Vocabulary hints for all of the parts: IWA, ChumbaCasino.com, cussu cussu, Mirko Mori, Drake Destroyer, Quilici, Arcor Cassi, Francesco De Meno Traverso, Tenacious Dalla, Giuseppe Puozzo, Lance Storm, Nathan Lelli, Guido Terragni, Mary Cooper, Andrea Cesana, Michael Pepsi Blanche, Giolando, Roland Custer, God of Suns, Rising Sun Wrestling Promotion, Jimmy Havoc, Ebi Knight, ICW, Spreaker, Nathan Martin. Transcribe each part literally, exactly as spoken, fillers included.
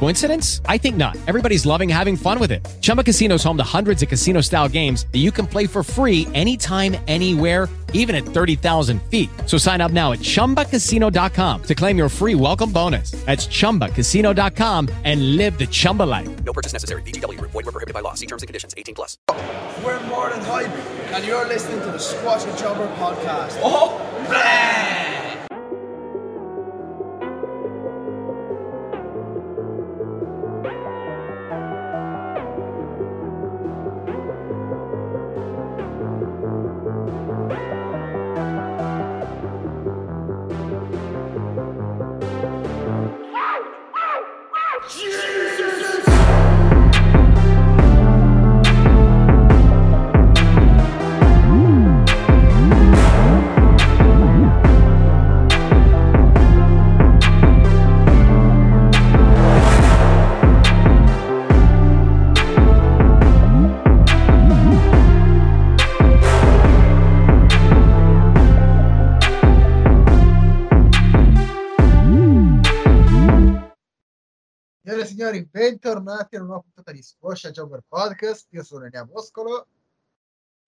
Coincidence? I think not. Everybody's loving having fun with it. Chumba Casino's home to hundreds of casino-style games that you can play for free anytime, anywhere, even at thirty thousand feet. So sign up now at Chumba Casino dot com to claim your free welcome bonus. That's Chumba Casino dot com and live the Chumba life. No purchase necessary. V G W. Void where prohibited by law. See terms and conditions. eighteen plus. We're Morden Hype, and you're listening to the Squash and Jobber podcast. Oh, bleh! Signori, bentornati a una nuova puntata di Squash and Jobber Podcast. Io sono Enea Boscolo.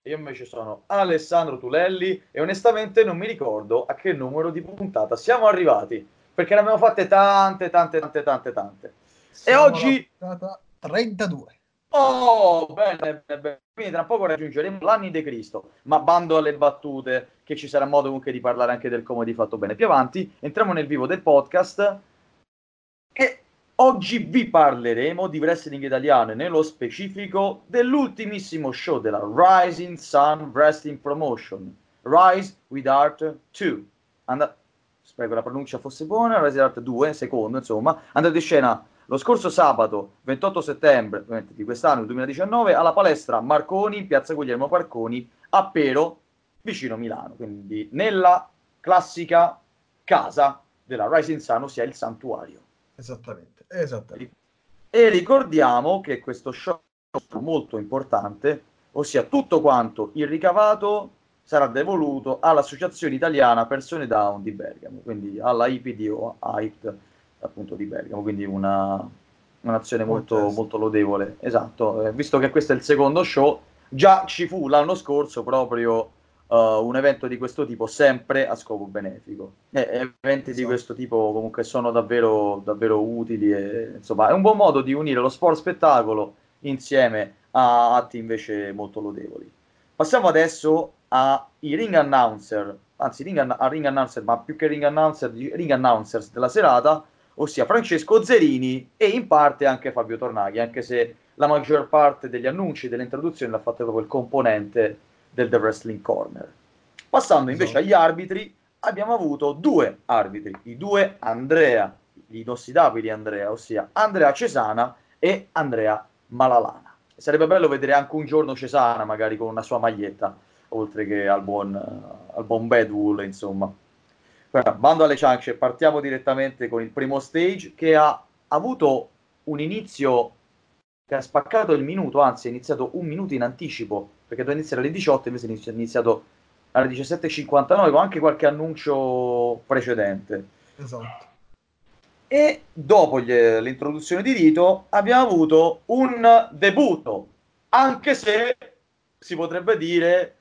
Io invece sono Alessandro Tulelli e onestamente non mi ricordo a che numero di puntata siamo arrivati, perché ne abbiamo fatte tante, tante, tante, tante, tante. Siamo e oggi... puntata trentadue. Oh, bene, bene, bene. Quindi tra poco raggiungeremo l'anni di Cristo, ma bando alle battute, che ci sarà modo comunque di parlare anche del Comodi fatto bene. Più avanti, entriamo nel vivo del podcast e... oggi vi parleremo di wrestling italiano e nello specifico dell'ultimissimo show della Rising Sun Wrestling Promotion, Rise with Art due. And- Spero che la pronuncia fosse buona, Rise with Art due, secondo, insomma. Andato in scena lo scorso sabato ventotto settembre di quest'anno, duemiladiciannove, alla palestra Marconi, in piazza Guglielmo Marconi, a Pero, vicino Milano. Quindi nella classica casa della Rising Sun, ossia il santuario. Esattamente, esattamente. E ricordiamo che questo show è molto importante, ossia tutto quanto il ricavato sarà devoluto all'Associazione Italiana Persone Down di Bergamo, quindi alla I P D O, A I P, appunto, di Bergamo, quindi una, un'azione molto, molto lodevole. Esatto, eh, visto che questo è il secondo show, già ci fu l'anno scorso proprio uh, un evento di questo tipo, sempre a scopo benefico. Eh, eventi di questo tipo comunque sono davvero davvero utili e, insomma, è un buon modo di unire lo sport spettacolo insieme a atti invece molto lodevoli. Passiamo adesso ai ring announcer, anzi ring an- a ring announcer, ma più che ring announcer, ring announcers della serata, ossia Francesco Zerini e in parte anche Fabio Tornaghi, anche se la maggior parte degli annunci, delle introduzioni l'ha fatto proprio il componente del The Wrestling Corner. Passando invece agli arbitri, abbiamo avuto due arbitri, i due Andrea, gli inossidabili Andrea, ossia Andrea Cesana e Andrea Malalana. Sarebbe bello vedere anche un giorno Cesana magari con una sua maglietta, oltre che al buon, al buon Bedwool, insomma. Però, bando alle ciance, partiamo direttamente con il primo stage, che ha avuto un inizio che ha spaccato il minuto, anzi è iniziato un minuto in anticipo, perché doveva iniziare alle diciotto, invece è iniziato alle diciassette e cinquantanove, con anche qualche annuncio precedente. Esatto. E dopo gli, l'introduzione di Rito abbiamo avuto un debutto, anche se si potrebbe dire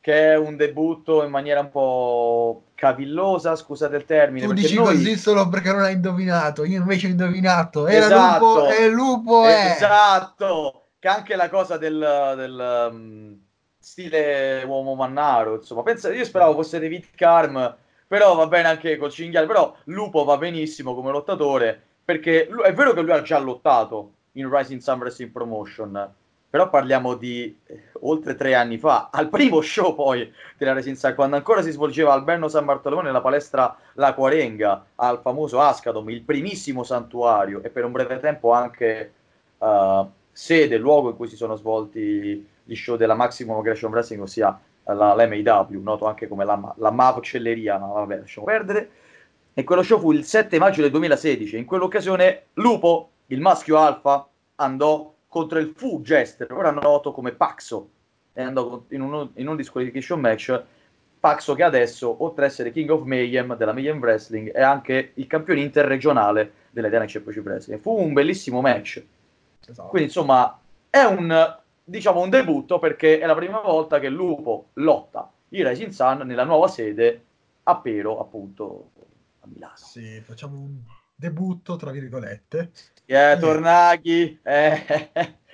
che è un debutto in maniera un po' cavillosa, scusate il termine. Tu dici noi... così solo perché non hai indovinato, io invece ho indovinato. Era esatto. Lupo, e Lupo è... Esatto, che anche la cosa del... del um... stile uomo mannaro, insomma. Penso, io speravo fosse David Carm, però va bene anche col cinghiale, però Lupo va benissimo come lottatore, perché lui, è vero che lui ha già lottato in Rising Sun Wrestling Promotion, però parliamo di eh, oltre tre anni fa, al primo show poi della Rising Sun, quando ancora si svolgeva al Berno San Bartolomeo nella palestra La Quarenga, al famoso Ascadom, il primissimo santuario, e per un breve tempo anche uh, sede, luogo in cui si sono svolti gli show della Maximum Aggression Wrestling, ossia la, l'M A W, noto anche come la, la Macelleria, ma vabbè, lasciamo perdere. E quello show fu il sette maggio del duemilasedici. In quell'occasione Lupo, il maschio alfa, andò contro il Fu Jester, ora noto come Paxo, e andò in un, in un disqualification match. Paxo che adesso, oltre ad essere King of Mayhem della Mayhem Wrestling, è anche il campione interregionale dell'Italian Championship Wrestling. Fu un bellissimo match. Esatto. Quindi insomma è un, diciamo, un debutto, perché è la prima volta che Lupo lotta il Rising Sun nella nuova sede a Pero, appunto, a Milano. Sì, facciamo un debutto tra virgolette. Yeah, yeah. Tornaghi, eh,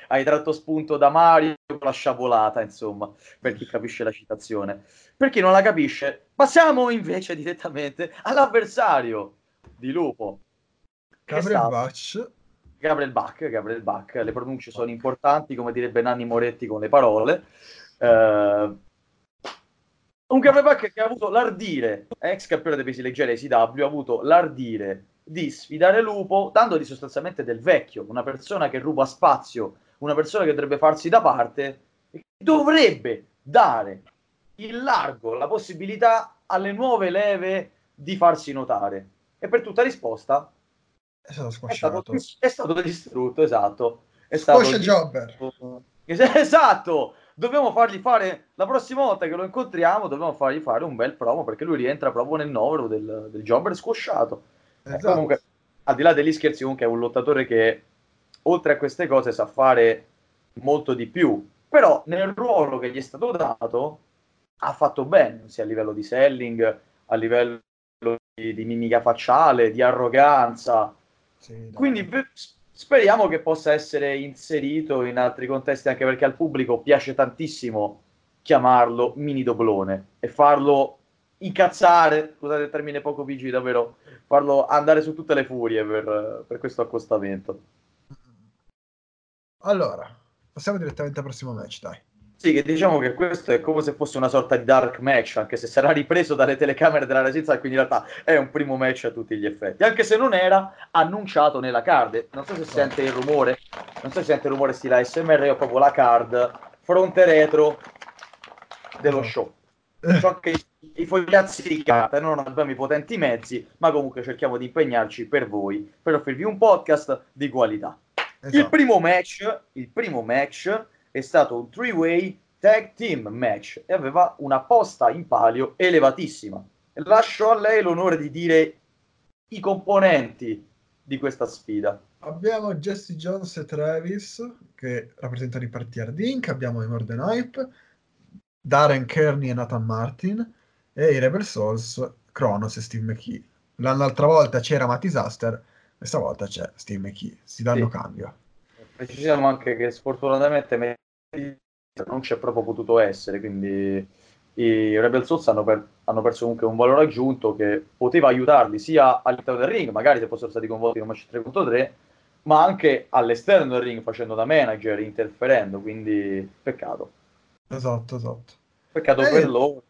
hai tratto spunto da Mario con la sciabolata, insomma, per chi capisce la citazione. Per chi non la capisce, passiamo invece direttamente all'avversario di Lupo, Gabriel Bach. Gabriel Bach, Gabriel Bach, le pronunce sono importanti, come direbbe Nanni Moretti con le parole. Uh, un Gabriel Bach che ha avuto l'ardire, ex campione dei pesi leggeri A C W, ha avuto l'ardire di sfidare Lupo, dandogli sostanzialmente del vecchio, una persona che ruba spazio, una persona che dovrebbe farsi da parte, e dovrebbe dare in largo la possibilità alle nuove leve di farsi notare. E per tutta risposta è stato squasciato. È stato, è stato distrutto, esatto. È Squash stato jobber. Esatto! Dobbiamo fargli fare, la prossima volta che lo incontriamo, dobbiamo fargli fare un bel promo, perché lui rientra proprio nel novero del, del jobber squasciato. Esatto. Eh, comunque, al di là degli scherzi, comunque è un lottatore che, oltre a queste cose, sa fare molto di più. Però nel ruolo che gli è stato dato ha fatto bene, sia a livello di selling, a livello di, di mimica facciale, di arroganza. Sì, quindi speriamo che possa essere inserito in altri contesti, anche perché al pubblico piace tantissimo chiamarlo mini doblone e farlo incazzare, scusate il termine poco P G, davvero, farlo andare su tutte le furie per, per questo accostamento. Allora, passiamo direttamente al prossimo match, dai. Sì, che diciamo che questo è come se fosse una sorta di dark match, anche se sarà ripreso dalle telecamere della Resistenza, quindi in realtà è un primo match a tutti gli effetti, anche se non era annunciato nella card. Non so se sente il rumore, non so se sente il rumore stile A S M R, io proprio la card fronte retro dello show. So che i fogliazzi di carta, non abbiamo i potenti mezzi, ma comunque cerchiamo di impegnarci per voi, per offrirvi un podcast di qualità. Esatto. Il primo match, il primo match è stato un three-way tag team match e aveva una posta in palio elevatissima. Lascio a lei l'onore di dire i componenti di questa sfida. Abbiamo Jesse Jones e Travis, che rappresentano i Party Hard Incorporated. Abbiamo i Morden Hype, Darren Kearney e Nathan Martin, e i Rebel Souls, Kronos e Steve McKee. L'altra volta c'era Matt Disaster, questa volta c'è Steve McKee. Si danno sì. Cambio. Precisiamo anche che sfortunatamente non c'è proprio potuto essere, quindi i Rebel Souls hanno, per, hanno perso comunque un valore aggiunto che poteva aiutarli sia all'interno del ring, magari se fossero stati coinvolti in un match tre contro tre, ma anche all'esterno del ring facendo da manager, interferendo, quindi peccato. Esatto, esatto. Peccato e... per loro.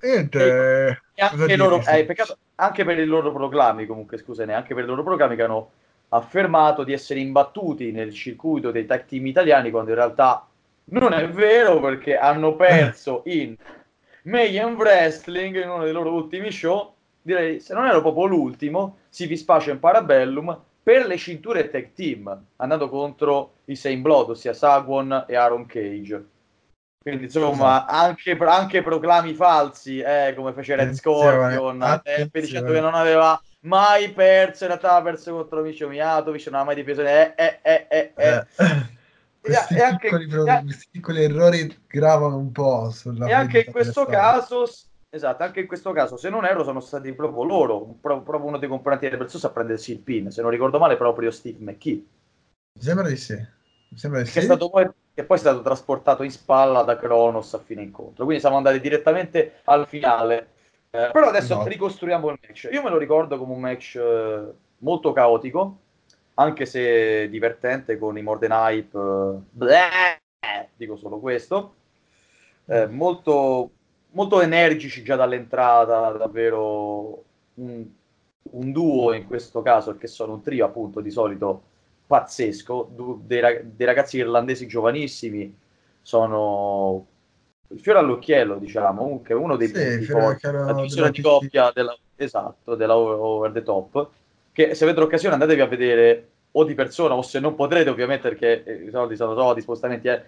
Niente. E anche, loro, eh, peccato, anche per i loro proclami, comunque, scusate, anche per i loro proclami che hanno affermato di essere imbattuti nel circuito dei tag team italiani, quando in realtà non è vero, perché hanno perso in Mayhem Wrestling in uno dei loro ultimi show, direi se non era proprio l'ultimo, si dispace in Parabellum per le cinture tag team, andando contro i Same Blood, ossia Saguon e Aaron Cage. Quindi insomma anche, anche proclami falsi, eh, come fece Red Scorpion, eh, dicendo che non aveva mai perso, in realtà ha perso contro Micio Mijatovic, non ha mai difeso, eh, eh, eh, eh, eh. Questi, e anche, piccoli, e, questi piccoli errori gravano un po' sulla e anche in questo caso esatto, anche in questo caso se non erro sono stati proprio loro, pro, proprio uno dei componenti delle persone a prendersi il pin, se non ricordo male proprio Steve McKee, mi sembra di sì, mi sembra di sì. Che è stato poi, che poi è stato trasportato in spalla da Kronos a fine incontro, quindi siamo andati direttamente al finale. Eh, però adesso no. Ricostruiamo il match. Io me lo ricordo come un match eh, molto caotico, anche se divertente, con i Morden Hype, eh, bleh, dico solo questo, eh, molto, molto energici già dall'entrata, davvero un, un duo in questo caso, che sono un trio appunto di solito pazzesco, du- dei, rag- dei ragazzi irlandesi giovanissimi, sono... il fiore all'occhiello, diciamo, comunque uno dei punti forti, la divisione di coppia della, esatto, della Over the Top, che se avete l'occasione andatevi a vedere o di persona, o se non potrete ovviamente, perché eh, i soldi sono soldi, spostamenti è,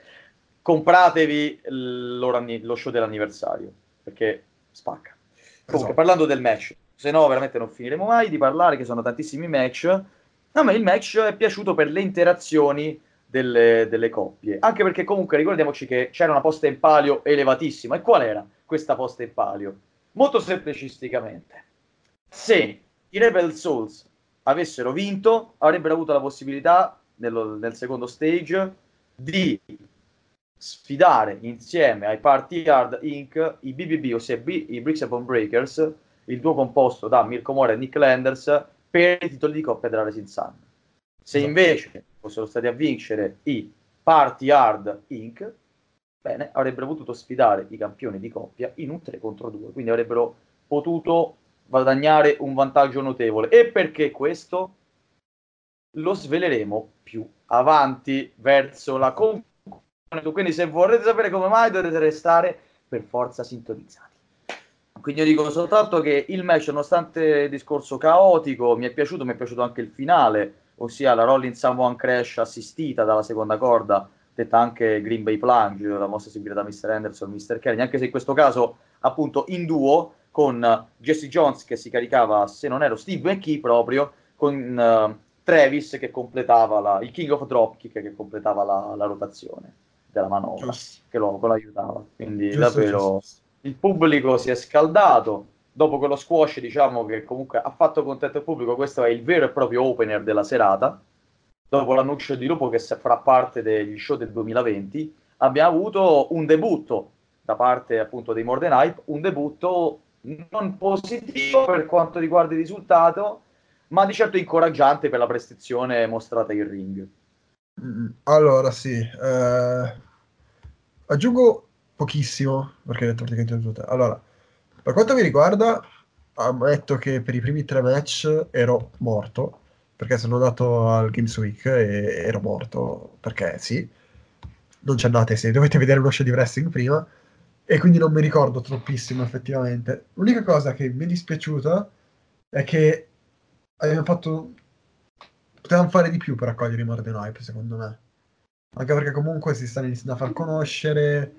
compratevi lo show dell'anniversario, perché spacca. Esatto. Comunque, parlando del match, se no veramente non finiremo mai di parlare, che sono tantissimi match. A me il match è piaciuto per le interazioni delle, delle coppie, anche perché comunque ricordiamoci che c'era una posta in palio elevatissima. E qual era questa posta in palio? Molto semplicisticamente, se i Rebel Souls avessero vinto, avrebbero avuto la possibilità nello, nel secondo stage di sfidare insieme ai Party Hard incorporated, i B B B, ossia B, i Bricks and Bone Breakers, il duo composto da Mirko Mori e Nick Landers, per i titoli di coppia della Rising Sun. Se invece fossero stati a vincere i Party Hard incorporated, bene, avrebbero potuto sfidare i campioni di coppia in un tre contro due, quindi avrebbero potuto guadagnare un vantaggio notevole. E perché questo? Lo sveleremo più avanti, verso la conclusione. Quindi se vorrete sapere come mai, dovete restare per forza sintonizzati. Quindi io dico soltanto che il match, nonostante il discorso caotico, mi è piaciuto, mi è piaciuto anche il finale, ossia la Rolling Samoan Crash assistita dalla seconda corda, detta anche Green Bay Plunge, la mossa seguita da mister Anderson e mister Kelly, anche se in questo caso appunto in duo, con Jesse Jones che si caricava, se non ero, Steve McKee proprio, con uh, Travis che completava, la, il King of Dropkick che completava la, la rotazione della manovra, just. che lo, lo aiutava. Quindi just, davvero... Just. Il pubblico si è scaldato dopo quello squash, diciamo che comunque ha fatto contento il pubblico. Questo è il vero e proprio opener della serata. Dopo l'annuncio di Lupo che farà parte degli show del duemilaventi, abbiamo avuto un debutto da parte appunto dei Morden Hype, un debutto non positivo per quanto riguarda il risultato, ma di certo incoraggiante per la prestazione mostrata in ring. Allora sì, eh, aggiungo pochissimo, perché praticamente risultato. Allora, per quanto mi riguarda, ammetto che per i primi tre match ero morto, perché sono andato al Games Week e ero morto, perché sì, non ci andate se dovete vedere uno show di wrestling prima, e quindi non mi ricordo troppissimo effettivamente. L'unica cosa che mi è dispiaciuta è che abbiamo fatto, potevamo fare di più per accogliere i Morden Hype, secondo me, anche perché comunque si stanno iniziando a far conoscere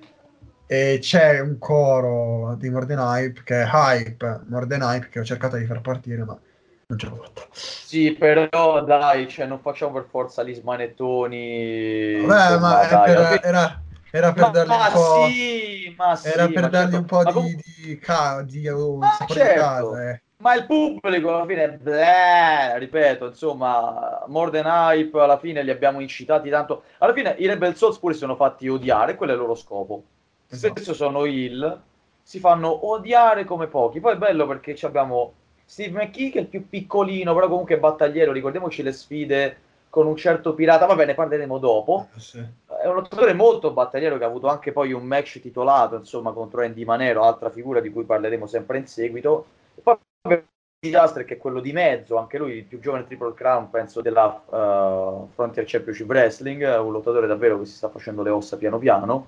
e c'è un coro di Morden Hype che è Hype Morden Hype, che ho cercato di far partire ma non ce l'ho fatta. Sì, però dai, cioè non facciamo per forza gli smanettoni. Beh, insomma, ma dai, era, era... Era per ma, dargli un po', sì, ma sì, era per ma dargli certo. un po' di, com- di, ca- di oh, ma sapore certo. di casa, eh. Ma il pubblico alla fine, bleh, ripeto, insomma, Morden Hype alla fine li abbiamo incitati tanto. Alla fine i Rebel Souls pure si sono fatti odiare, quello è il loro scopo. Esatto. Spesso sono heel, si fanno odiare come pochi. Poi è bello perché abbiamo Steve McKee che è il più piccolino, però comunque è battagliero, ricordiamoci le sfide con un certo pirata, va bene, parleremo dopo. Sì. È un lottatore molto battagliero che ha avuto anche poi un match titolato, insomma, contro Andy Manero, altra figura di cui parleremo sempre in seguito. E poi il disastro che è quello di mezzo, anche lui il più giovane Triple Crown, penso, della uh, Frontier Championship Wrestling, un lottatore davvero che si sta facendo le ossa piano piano.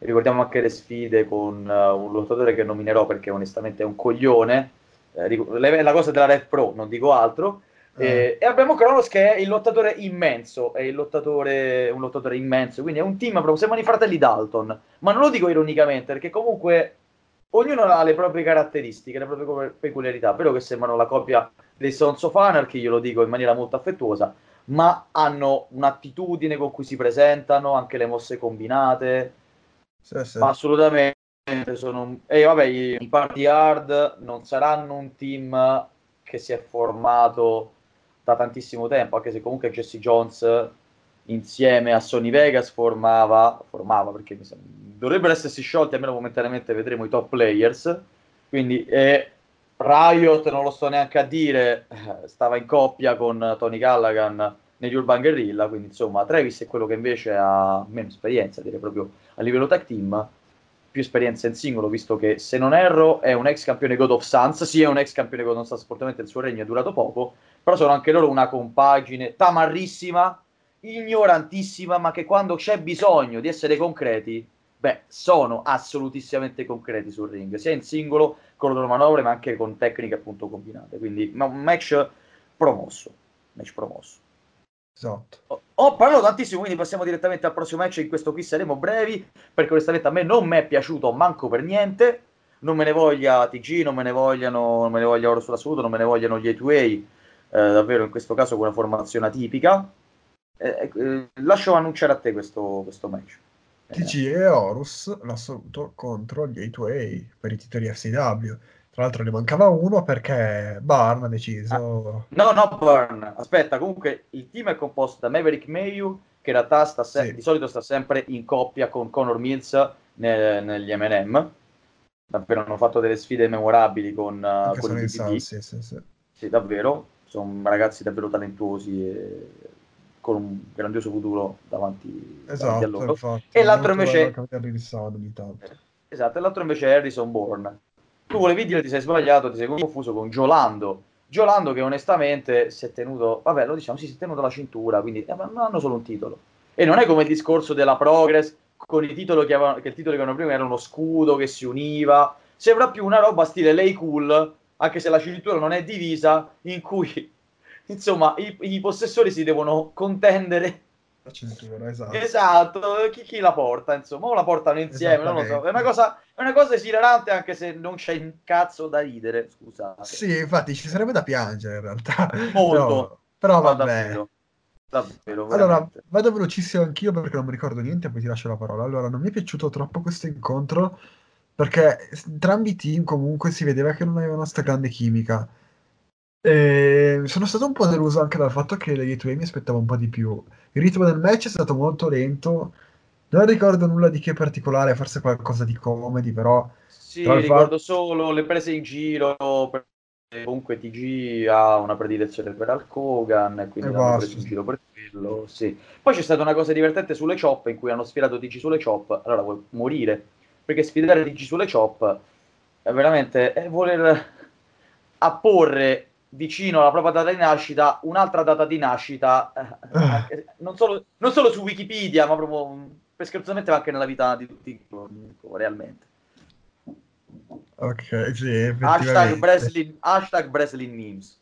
E ricordiamo anche le sfide con uh, un lottatore che nominerò perché onestamente è un coglione, eh, la cosa della Red Pro, non dico altro. Eh, mm. E abbiamo Kronos che è il lottatore immenso, è il lottatore, un lottatore immenso, quindi è un team proprio, sembrano i fratelli Dalton, ma non lo dico ironicamente perché comunque ognuno ha le proprie caratteristiche, le proprie peculiarità, però che sembrano la coppia dei Sons of Anarchy, io lo dico in maniera molto affettuosa, ma hanno un'attitudine con cui si presentano, anche le mosse combinate, sì, sì. assolutamente sono... E vabbè, i Party Hard non saranno un team che si è formato da tantissimo tempo, anche se comunque Jesse Jones insieme a Sony Vegas formava, formava perché mi sembra, dovrebbero essersi sciolti, almeno momentaneamente vedremo i top players, quindi eh, Riot, non lo sto neanche a dire, stava in coppia con Tony Gallagher negli Urban Guerrilla, quindi insomma Travis è quello che invece ha meno esperienza, direi proprio a livello tag team, più esperienza in singolo, visto che, se non erro, è un ex campione God of Suns, sì, è un ex campione God of Suns, fortunatamente il suo regno è durato poco, però sono anche loro una compagine tamarrissima, ignorantissima, ma che quando c'è bisogno di essere concreti, beh, sono assolutissimamente concreti sul ring, sia in singolo, con le loro manovre, ma anche con tecniche appunto combinate, quindi un match promosso, match promosso. Esatto. Ho, ho parlato tantissimo, quindi passiamo direttamente al prossimo match. In questo qui saremo brevi, perché onestamente a me non mi è piaciuto manco per niente. Non me ne voglia T G, non me ne vogliano, non me ne voglia Oro sull'assoluto, non me ne vogliano gli A due A, eh, davvero in questo caso con una formazione atipica. Eh, eh, lascio annunciare a te questo, questo match. T G e Horus l'assoluto contro gli A due A per i titoli F C W. Tra l'altro ne mancava uno perché Burn ha deciso... Ah, no, no, Burn. Aspetta, comunque il team è composto da Maverick Mayu, che in realtà sta se- sì. di solito sta sempre in coppia con Connor Mills nel- negli M and M. Davvero hanno fatto delle sfide memorabili con, uh, con il T G. Sì, sì, sì. Sì, davvero. Sono ragazzi davvero talentuosi e... con un grandioso futuro davanti, esatto, davanti a loro. Infatti, e l'altro invece esatto, e l'altro invece è Harrison Bourne. Tu volevi dire, ti sei sbagliato, ti sei confuso con Giolando. Giolando che onestamente si è tenuto, vabbè, lo diciamo, sì, si è tenuto la cintura, quindi eh, ma hanno solo un titolo. E non è come il discorso della Progress con il titolo che avevano, che il titolo che avevano prima era uno scudo che si univa. Sembra più una roba stile Lei Cool, anche se la cintura non è divisa, in cui insomma, i, i possessori si devono contendere la cintura, esatto, esatto. Chi, chi la porta, insomma, o la portano insieme, non lo so. È una cosa, è una cosa esilarante, anche se non c'è un cazzo da ridere, scusate. Sì, infatti ci sarebbe da piangere in realtà. Molto. Però, però vabbè. Davvero, davvero, allora, vado velocissimo anch'io perché non mi ricordo niente, poi ti lascio la parola. Allora, non mi è piaciuto troppo questo incontro perché entrambi i team comunque si vedeva che non avevano sta grande chimica. Eh, sono stato un po' deluso anche dal fatto che dagli A due A mi aspettavo un po' di più. Il ritmo del match è stato molto lento, non ricordo nulla di che particolare, forse qualcosa di comedy, però sì, ricordo fatto... solo le prese in giro, comunque T G ha una predilezione per Hulk Hogan, quindi l'hanno preso in giro per quello, sì. Poi c'è stata una cosa divertente sulle chop, in cui hanno sfidato T G sulle chop. Allora vuoi morire, perché sfidare T G sulle chop è veramente è voler apporre vicino alla propria data di nascita un'altra data di nascita, eh, non, solo, non solo su Wikipedia, ma proprio per scherzosamente anche nella vita di tutti i giorni, realmente. Ok, sì, hashtag wrestling, hashtag wrestling memes.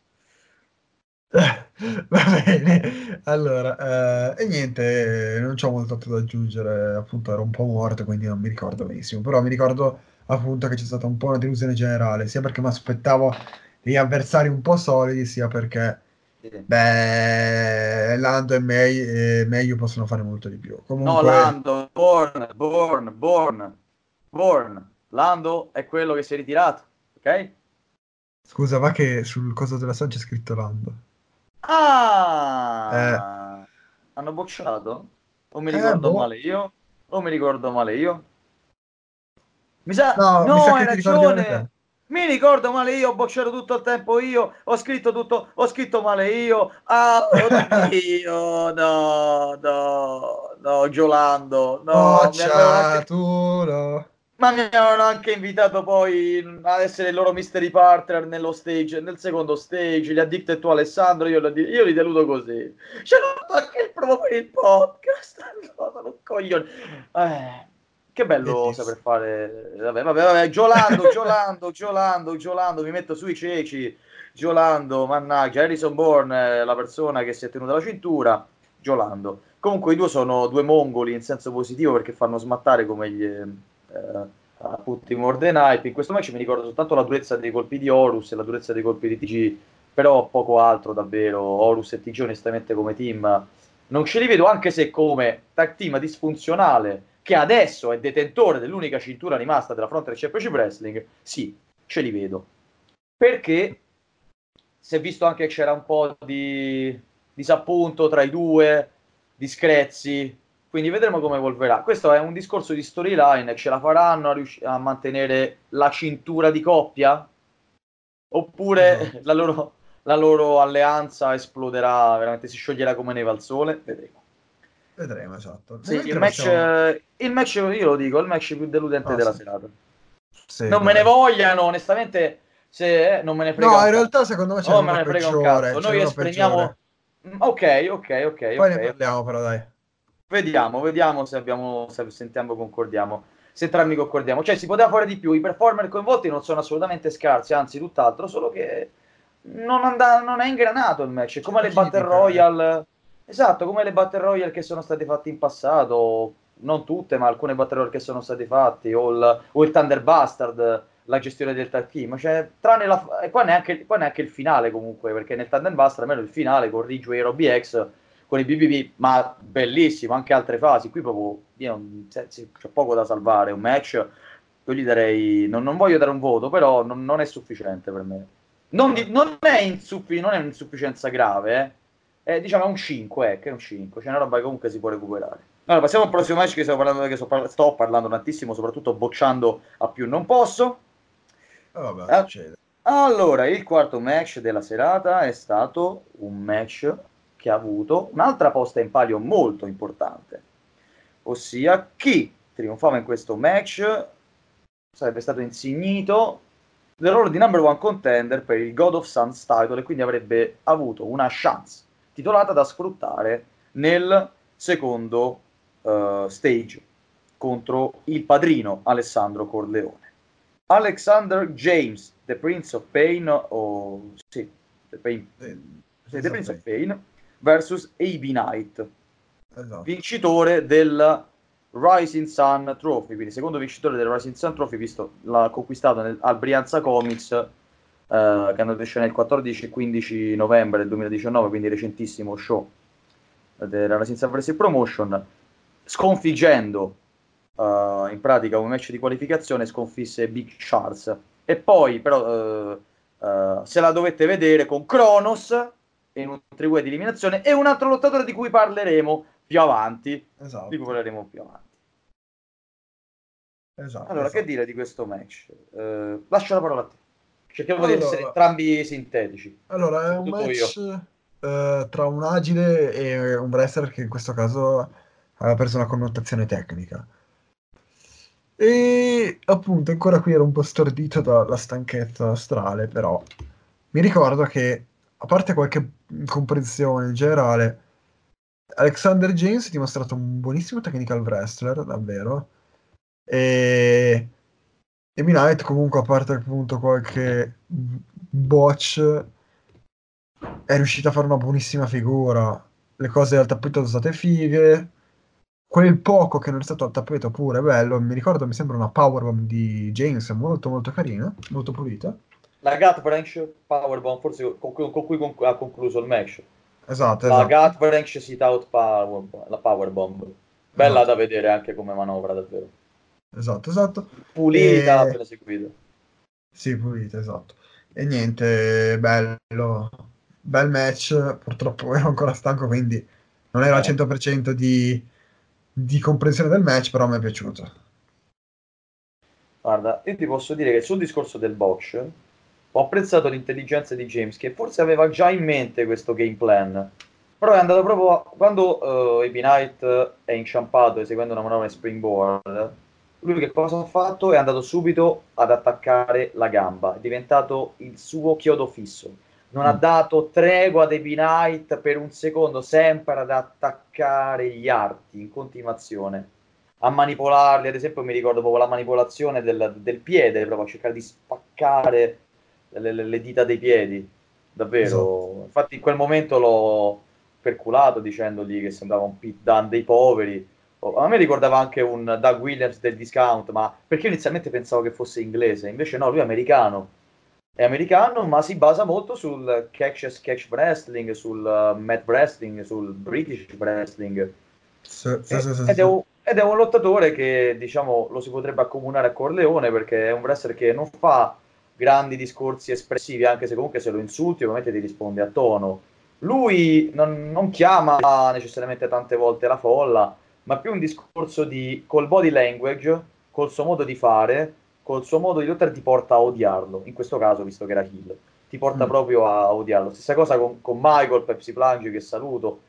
Va bene, allora eh, e niente, non c'ho molto da aggiungere, appunto ero un po' morto, quindi non mi ricordo benissimo, però mi ricordo appunto che c'è stata un po' una delusione generale, sia perché mi aspettavo gli avversari un po' solidi, sia perché beh, Lando e May e Mayu possono fare molto di più. Comunque... No, Lando, Bourne, Bourne, Bourne, Bourne. Lando è quello che si è ritirato, ok? Scusa, va che sul coso della Sun c'è scritto Lando. Ah! Eh. Hanno bocciato? O mi ricordo eh, boh. male io? O mi ricordo male io? Mi sa... No, no mi sa hai che ragione! Mi ricordo male io, ho bocciato tutto il tempo io, ho scritto tutto, ho scritto male io, ah, oddio, no, no, no, Giolando, no, bocciaturo. Anche... Ma mi avevano anche invitato poi ad essere il loro mystery partner nello stage, nel secondo stage, gli addicted tu Alessandro, io, io li deludo così. C'è anche il promo per il podcast, no, sono un coglione. Eh. Che bello saper fare, vabbè, vabbè, vabbè, Giolando, Giolando, Giolando, Giolando, mi metto sui ceci, Giolando, mannaggia, Harrison Bourne, la persona che si è tenuta la cintura, Giolando. Comunque i due sono due mongoli in senso positivo perché fanno smattare come gli eh, appunto i Morden Hype. In questo match mi ricordo soltanto la durezza dei colpi di Horus e la durezza dei colpi di T G, però poco altro davvero. Horus e T G onestamente come team non ce li vedo, anche se come tag team disfunzionale, che adesso è detentore dell'unica cintura rimasta della Frontier Championship Wrestling, sì, ce li vedo. Perché si è visto anche che c'era un po' di disappunto tra i due, discrezzi, quindi vedremo come evolverà. Questo è un discorso di storyline, ce la faranno a, rius- a mantenere la cintura di coppia? Oppure no. la, loro, la loro alleanza esploderà, veramente si scioglierà come neve al sole? Vedremo. Vedremo, esatto. Sì, il, match, eh, il match, io lo dico, il match più deludente ah, della sì. serata. Sì, non beh. me ne vogliano, onestamente, se eh, non me ne frega. No, in realtà secondo me c'è oh, me ne frega un cazzo. Noi esprimiamo... Ok, ok, ok. Poi okay. ne parliamo però, dai. Vediamo, vediamo se abbiamo, se sentiamo, concordiamo. Se tra amici concordiamo. Cioè, si poteva fare di più. I performer coinvolti non sono assolutamente scarsi, anzi, tutt'altro, solo che non, and- non è ingranato il match. È come c'è le Battle Royale... Esatto, come le Battle Royale che sono state fatte in passato, non tutte, ma alcune Battle Royale che sono state fatte, o il, o il Thunder Bastard, la gestione del tag team, cioè, tranne la, e qua neanche, qua neanche il finale comunque, perché nel Thunder Bastard almeno il finale con Ridgeway e Robbie X, con i B B B, ma bellissimo, anche altre fasi, qui proprio io, se, se, c'è poco da salvare, un match, io gli darei, non, non voglio dare un voto, però non, non è sufficiente per me. Non, di, non, è insuffi, non è un'insufficienza grave, eh. È, diciamo è un cinque, eh, che è un cinque, cioè una roba che comunque si può recuperare. Allora passiamo al prossimo match che, stiamo parlando, che so, par- sto parlando tantissimo, soprattutto bocciando a più non posso. Oh, beh, eh, succede. Allora, il quarto match della serata è stato un match che ha avuto un'altra posta in palio molto importante, ossia chi trionfava in questo match sarebbe stato insignito del ruolo di number one contender per il God of Suns title e quindi avrebbe avuto una chance titolata da sfruttare nel secondo uh, stage contro il padrino Alessandro Corleone. Alexander James, The Prince of Pain, o sì, The, Pain, the, the Prince of Pain versus Ebi Knight, esatto. Vincitore del Rising Sun Trophy, quindi secondo vincitore del Rising Sun Trophy, visto l'ha conquistato nel, al Brianza Comics, eh, che hanno avuto scena il quattordici e quindici novembre del duemiladiciannove, quindi recentissimo show della Rising Sun Wrestling Promotion, sconfiggendo eh, in pratica un match di qualificazione, sconfisse Big Charles e poi però eh, eh, se la dovette vedere con Kronos in un triway di eliminazione e un altro lottatore di cui parleremo più avanti, esatto. Di cui parleremo più avanti. Esatto, allora, esatto. Che dire di questo match? Eh, lascio la parola a te. Cerchiamo allora, di essere entrambi sintetici. Allora, è un match eh, tra un agile e un wrestler che in questo caso aveva preso una connotazione tecnica. E appunto, ancora qui ero un po' stordito dalla stanchezza astrale, però mi ricordo che, a parte qualche incomprensione in generale, Alexander James ha dimostrato un buonissimo technical wrestler, davvero, e Ebi Knight comunque, a parte appunto qualche botch, è riuscito a fare una buonissima figura, le cose al tappeto sono state fighe, quel poco che non è stato al tappeto pure bello, mi ricordo, mi sembra una powerbomb di James molto molto carina, molto pulita, la gut wrench powerbomb forse con cui, con cui conc- ha concluso il match. Esatto, la esatto. Gut wrench sit out power, la powerbomb, bella, esatto. Da vedere anche come manovra, davvero. Esatto, esatto. Pulita, e... seguita. Sì, pulita, esatto. E niente, bello, bel match, purtroppo ero ancora stanco, quindi non ero al cento per cento di, di comprensione del match, però mi è piaciuto. Guarda, io ti posso dire che sul discorso del botch ho apprezzato l'intelligenza di James, che forse aveva già in mente questo game plan, però è andato proprio a... quando uh, Ebi Knight è inciampato eseguendo una manovra in springboard, lui che cosa ha fatto? È andato subito ad attaccare la gamba, è diventato il suo chiodo fisso, non mm. ha dato tregua ad Ebi Knight per un secondo, sempre ad attaccare gli arti in continuazione, a manipolarli. Ad esempio mi ricordo proprio la manipolazione del, del piede, proprio a cercare di spaccare Le, le, le dita dei piedi, davvero, esatto. Infatti in quel momento l'ho perculato dicendogli che sembrava un pit dun dei poveri, oh, a me ricordava anche un Doug Williams del discount, ma perché inizialmente pensavo che fosse inglese, invece no, lui è americano, è americano ma si basa molto sul catch, catch wrestling, sul uh, mat wrestling, sul British wrestling, sì, sì, sì, sì. Ed, è un, ed è un lottatore che diciamo lo si potrebbe accomunare a Corleone, perché è un wrestler che non fa grandi discorsi espressivi, anche se comunque se lo insulti ovviamente ti risponde a tono. Lui non, non chiama necessariamente tante volte la folla, ma più un discorso di col body language, col suo modo di fare, col suo modo di lottare ti porta a odiarlo, in questo caso visto che era heel, ti porta mm. proprio a odiarlo. Stessa cosa con, con Michael, Pepsi Plunge, che saluto,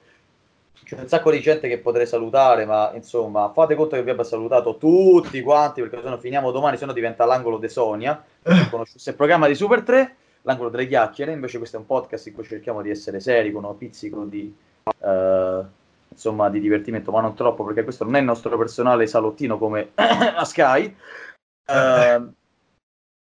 c'è un sacco di gente che potrei salutare, ma insomma fate conto che vi abbia salutato tutti quanti, perché se no finiamo domani, se no diventa l'angolo de Sonia, se conoscesse il programma di Super tre, l'angolo delle chiacchiere. Invece questo è un podcast in cui cerchiamo di essere seri, con un pizzico di eh, insomma di divertimento, ma non troppo, perché questo non è il nostro personale salottino come a Sky, eh,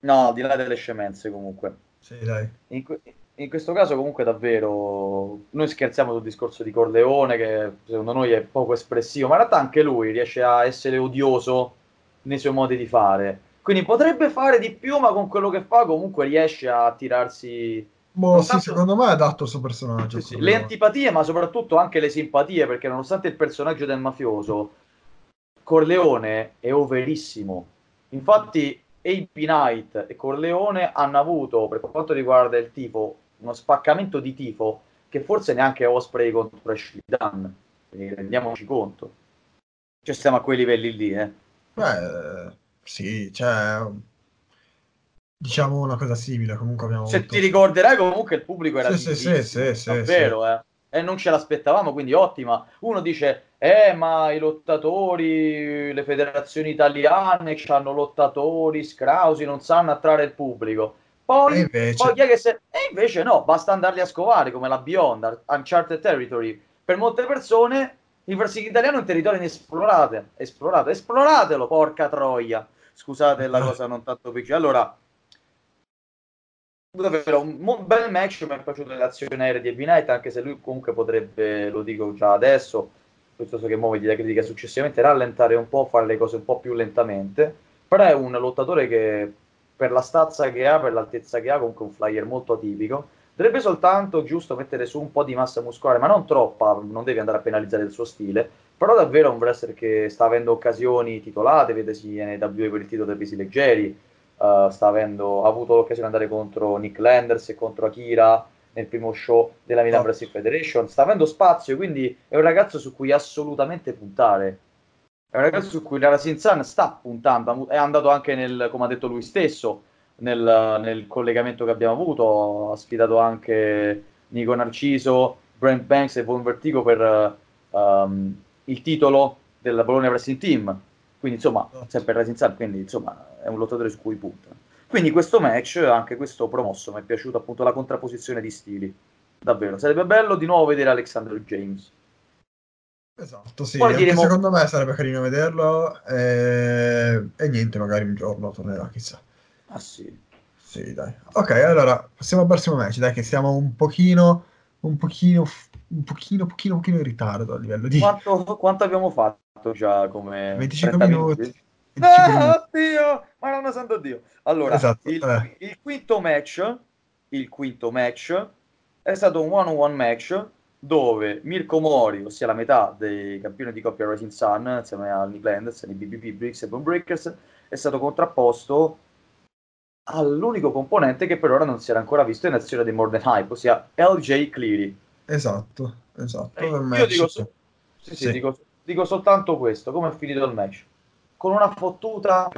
no, di là delle scemenze comunque, sì, dai. In que- in questo caso comunque davvero noi scherziamo sul discorso di Corleone, che secondo noi è poco espressivo, ma in realtà anche lui riesce a essere odioso nei suoi modi di fare, quindi potrebbe fare di più, ma con quello che fa comunque riesce a tirarsi. Boh, sì, secondo me è adatto il suo personaggio, sì, sì. Le antipatie, ma soprattutto anche le simpatie, perché nonostante il personaggio del mafioso, Corleone è overissimo. Infatti Ebi Knight e Corleone hanno avuto, per quanto riguarda il tifo, uno spaccamento di tifo che forse neanche Osprey contro Shidan, quindi rendiamoci conto, cioè stiamo a quei livelli lì, eh. Beh, sì, cioè diciamo una cosa simile, comunque abbiamo se avuto... ti ricorderai comunque il pubblico era sì, sì, sì, sì, davvero sì. Eh. E non ce l'aspettavamo, quindi ottima. Uno dice eh ma i lottatori, le federazioni italiane hanno lottatori scrausi, non sanno attrarre il pubblico, poi, e, invece... poi chi è che se... e invece no, basta andarli a scovare come la Beyond, Uncharted Territory. Per molte persone il wrestling italiano è un territorio inesplorato, esplorato, esploratelo, porca troia, scusate la cosa non tanto piccina. Allora davvero un bel match, mi è piaciuta l'azione aerea di Ebi Knight, anche se lui comunque potrebbe, lo dico già adesso, piuttosto che muovergli la critica successivamente, rallentare un po', fare le cose un po' più lentamente, però è un lottatore che per la stazza che ha, per l'altezza che ha, comunque un flyer molto atipico, dovrebbe soltanto giusto mettere su un po' di massa muscolare, ma non troppa, non deve andare a penalizzare il suo stile, però davvero è un wrestler che sta avendo occasioni titolate, vedesi nei W per il titolo dei pesi leggeri. Uh, sta avendo ha avuto l'occasione di andare contro Nick Landers e contro Akira nel primo show della Milan oh. Wrestling Federation, sta avendo spazio, quindi è un ragazzo su cui assolutamente puntare, è un ragazzo su cui la Rising Sun sta puntando, è andato anche nel, come ha detto lui stesso nel, nel collegamento che abbiamo avuto, ha sfidato anche Nico Narciso, Brent Banks e Von Vertigo per uh, um, il titolo della Bologna Wrestling Team, quindi insomma sempre Rising Sun, quindi insomma è un lottatore su cui punta. Quindi questo match, anche questo promosso, mi è piaciuto appunto la contrapposizione di stili, davvero sarebbe bello di nuovo vedere Alexander James, esatto, sì, anche diremo... secondo me sarebbe carino vederlo e... e niente, magari un giorno tornerà, chissà. Ah sì, sì dai, ok, allora passiamo al prossimo match, dai che siamo un pochino un pochino un pochino pochino, pochino in ritardo a livello di quanto, quanto abbiamo fatto già come venticinque minuti. Ah, oddio, ma non santo Dio. Allora, esatto, il, eh. il quinto match, il quinto match è stato un one on one match dove Mirko Mori, ossia la metà dei campioni di coppia Rising Sun, insieme a Nick Landers e i B B B Bricks and Bone Breakers, è stato contrapposto all'unico componente che per ora non si era ancora visto in azione dei Morden Hype, ossia L J Cleary. Esatto, esatto. Io match. dico, sì, sì, sì. dico Dico soltanto questo, come è finito il match? Con una fottuta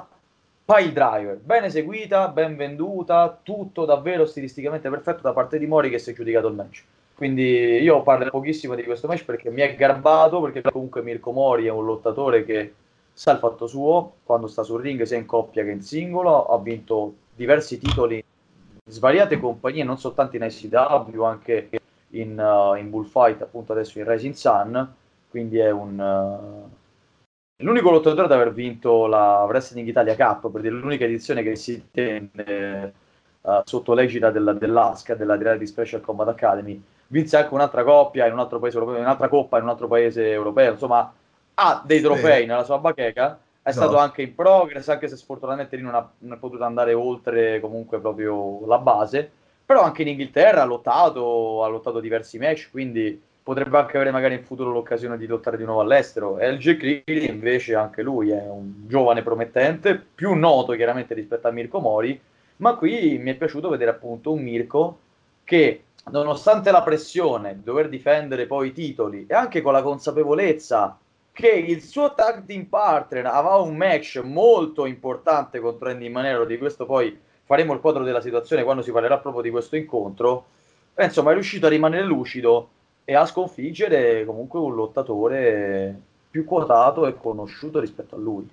pile driver, ben eseguita, ben venduta, tutto davvero stilisticamente perfetto da parte di Mori, che si è giudicato il match. Quindi io parlo pochissimo di questo match perché mi è garbato, perché comunque Mirko Mori è un lottatore che sa il fatto suo, quando sta sul ring sia in coppia che in singolo, ha vinto diversi titoli, svariate compagnie, non soltanto in I C W, anche in, uh, in Bullfight, appunto adesso in Rising Sun. Quindi è un uh, l'unico lottatore ad aver vinto la Wrestling Italia Cup, per dire l'unica edizione che si tiene uh, sotto l'egida della, dell'A S C A, della Reality Special Combat Academy. Vinse anche un'altra coppia in un altro paese europeo, un'altra coppa in un altro paese europeo, insomma ha dei trofei sì. nella sua bacheca, è no. stato anche in progress, anche se sfortunatamente lì non, ha, non è potuto andare oltre comunque proprio la base, però anche in Inghilterra ha lottato, ha lottato diversi match, quindi potrebbe anche avere magari in futuro l'occasione di lottare di nuovo all'estero. L J Cleary invece anche lui è un giovane promettente, più noto chiaramente rispetto a Mirko Mori, ma qui mi è piaciuto vedere appunto un Mirko che nonostante la pressione di dover difendere poi i titoli e anche con la consapevolezza che il suo tag team partner aveva un match molto importante contro Andy Manero, di questo poi faremo il quadro della situazione quando si parlerà proprio di questo incontro, e insomma è riuscito a rimanere lucido e a sconfiggere comunque un lottatore più quotato e conosciuto rispetto a lui.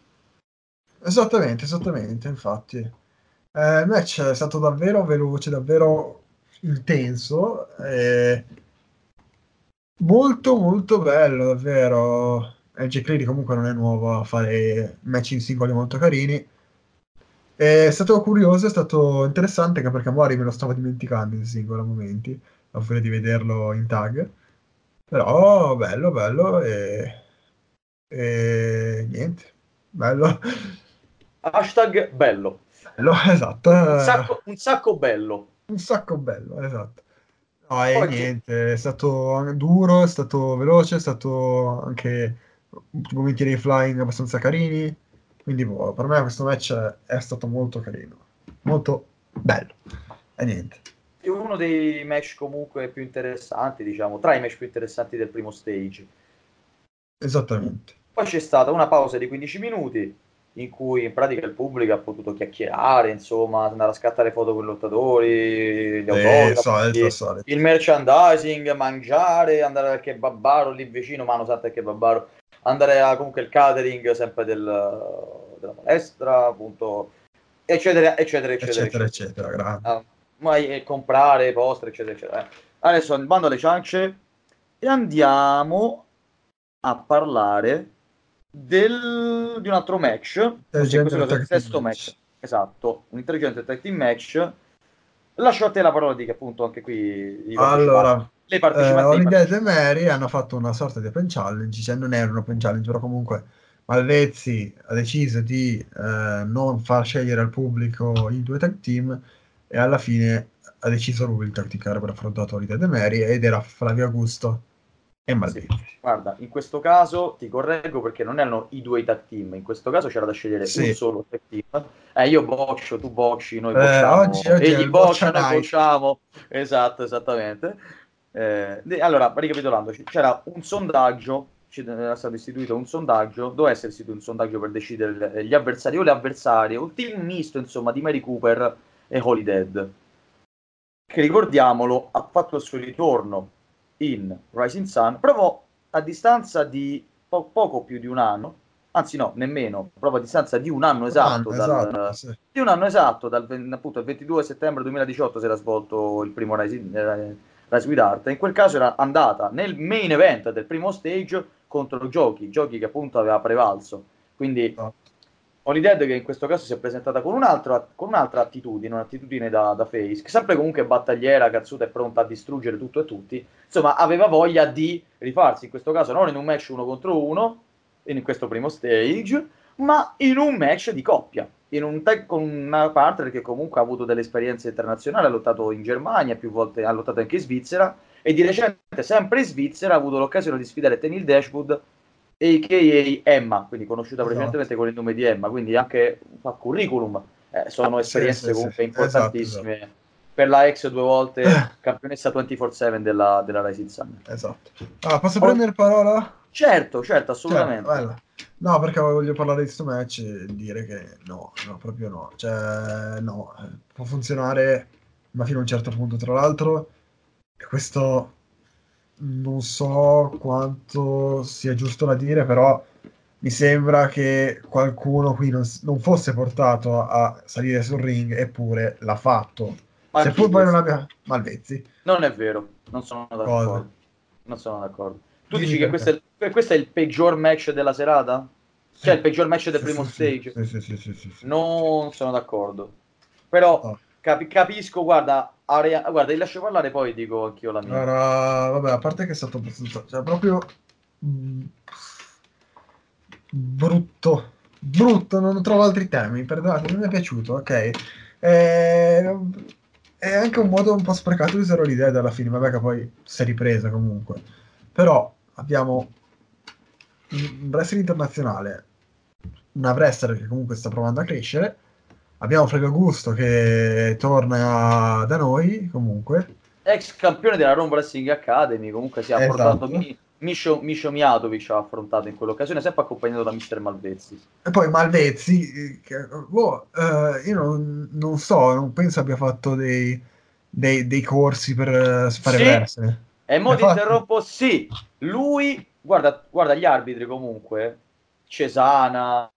Esattamente, esattamente, infatti. Eh, il match è stato davvero veloce, davvero intenso, e molto molto bello, davvero. L J Cleary comunque non è nuovo a fare match in singoli molto carini, È stato curioso, è stato interessante anche perché Mori me lo stavo dimenticando in singolo a momenti, a furia di vederlo in tag. Però bello, bello e, e niente, bello. Hashtag bello. Bello, esatto. Un sacco, un sacco bello. Un sacco bello, esatto. No, e niente, è stato duro, è stato veloce, è stato anche momenti dei flying abbastanza carini. Quindi boh, per me questo match è stato molto carino, molto bello. E niente. È uno dei match comunque più interessanti, diciamo, tra i match più interessanti del primo stage. Esattamente. Poi c'è stata una pausa di quindici minuti in cui in pratica il pubblico ha potuto chiacchierare, insomma, andare a scattare foto con i lottatori, gli eh, solito, solito. il merchandising, mangiare, andare al kebabbaro lì vicino, mano santa al kebabbaro, andare a comunque il catering sempre del, della palestra, appunto, eccetera, eccetera, eccetera, eccetera, eccetera, eccetera. Ah, ma e comprare postre, eccetera, eccetera. Adesso bando alle ciance e andiamo a parlare Del, di un altro match, cioè questo è il sesto match. match, esatto, un intelligente tag team match. Lascio a te la parola di che appunto anche qui i allora, le partecipanti. Holidead eh, e Mary hanno fatto una sorta di open challenge, cioè non era un open challenge, però comunque Malvezzi ha deciso di eh, non far scegliere al pubblico i due tag team e alla fine ha deciso lui il tag team che avrebbe affrontato Holidead e Mary ed era Flavio Augusto. E sì, guarda, in questo caso ti correggo perché non erano i due tag team, in questo caso c'era da scegliere sì. un solo tag team. Eh, io boccio, tu bocci, noi bocciamo, eh, oggi, oggi egli boccia, boccia noi bocciamo. Esatto, esattamente. Eh, allora, ricapitolando, c'era un sondaggio, era stato istituito un sondaggio, doveva essere istituito un sondaggio per decidere gli avversari o le avversarie, un team misto, insomma, di Mary Cooper e Holidead, che ricordiamolo, ha fatto il suo ritorno in Rising Sun, provò a distanza di po- poco più di un anno, anzi no, nemmeno, provò a distanza di un anno esatto, un anno, dal, esatto sì. di un anno esatto, dal appunto il ventidue settembre duemiladiciotto si era svolto il primo Rising, eh, Rise with Art, in quel caso era andata nel main event del primo stage contro Giochi, Giochi che appunto aveva prevalso, quindi esatto. Holidead che in questo caso si è presentata con, un altro, con un'altra attitudine, un'attitudine da, da face, che sempre comunque battagliera, cazzuta e pronta a distruggere tutto e tutti, insomma aveva voglia di rifarsi, in questo caso non in un match uno contro uno, in questo primo stage, ma in un match di coppia, in un tag con una partner che comunque ha avuto delle esperienze internazionali, ha lottato in Germania, più volte ha lottato anche in Svizzera, e di recente sempre in Svizzera ha avuto l'occasione di sfidare Tenil Dashwood, a k a. Emma, quindi conosciuta precedentemente esatto. con il nome di Emma, quindi anche fa curriculum, eh, sono esperienze sì, sì, comunque sì, importantissime esatto, esatto. per la ex due volte campionessa ventiquattro sette della, della Rising Sun. Esatto. Ah, posso oh. prendere parola? Certo, certo, assolutamente. Certo, no, perché voglio parlare di questo match e dire che no, no, proprio no. Cioè, no, può funzionare, ma fino a un certo punto, tra l'altro, e questo... non so quanto sia giusto da dire, però mi sembra che qualcuno qui non, non fosse portato a salire sul ring, eppure l'ha fatto. Seppur poi non abbia... Malvezzi. Non è vero, non sono d'accordo. Cosa? Non sono d'accordo. Tu Dimmi dici che questo è, il, questo è il peggior match della serata? Cioè sì. il peggior match del sì, primo sì, stage? Sì, sì, sì, sì, sì, sì. Non sono d'accordo. Però... Oh. Cap- capisco, guarda, area... guarda, ti lascio parlare poi dico anch'io la mia. Allora, vabbè, a parte che è stato cioè, proprio mh, brutto, brutto, non trovo altri termini, perdonate, non mi è piaciuto, ok? E... è anche un modo un po' sprecato di usare l'idea alla fine, vabbè che poi si è ripresa comunque. Però abbiamo un wrestling internazionale, una wrestler che comunque sta provando a crescere, abbiamo Flavio Augusto che torna da noi, comunque. Ex campione della Rome Wrestling Academy, comunque si è esatto. affrontato, Misho, Misho Mijatovic ha affrontato in quell'occasione, sempre accompagnato da mister Malvezzi. E poi Malvezzi, che, boh, eh, io non, non so, non penso abbia fatto dei, dei, dei corsi per fare sì. verse. E mo' ti interrompo, sì, lui, guarda, guarda gli arbitri comunque, Cesana,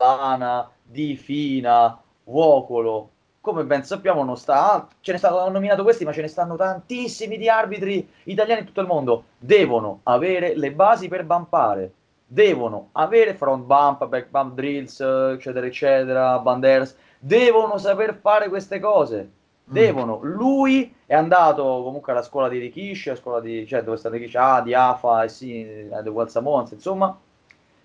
Lana, Di Fina, Vuocolo, come ben sappiamo non sta, ce ne stanno nominato questi ma ce ne stanno tantissimi di arbitri italiani in tutto il mondo, devono avere le basi per vampare, devono avere front bump, back bump drills, eccetera eccetera, banders, devono saper fare queste cose, devono. Mm. Lui è andato comunque alla scuola di Rikishi, a scuola di, cioè dove sta Rikishi, ah, di Afa, e sì, The Walsa Monza, insomma.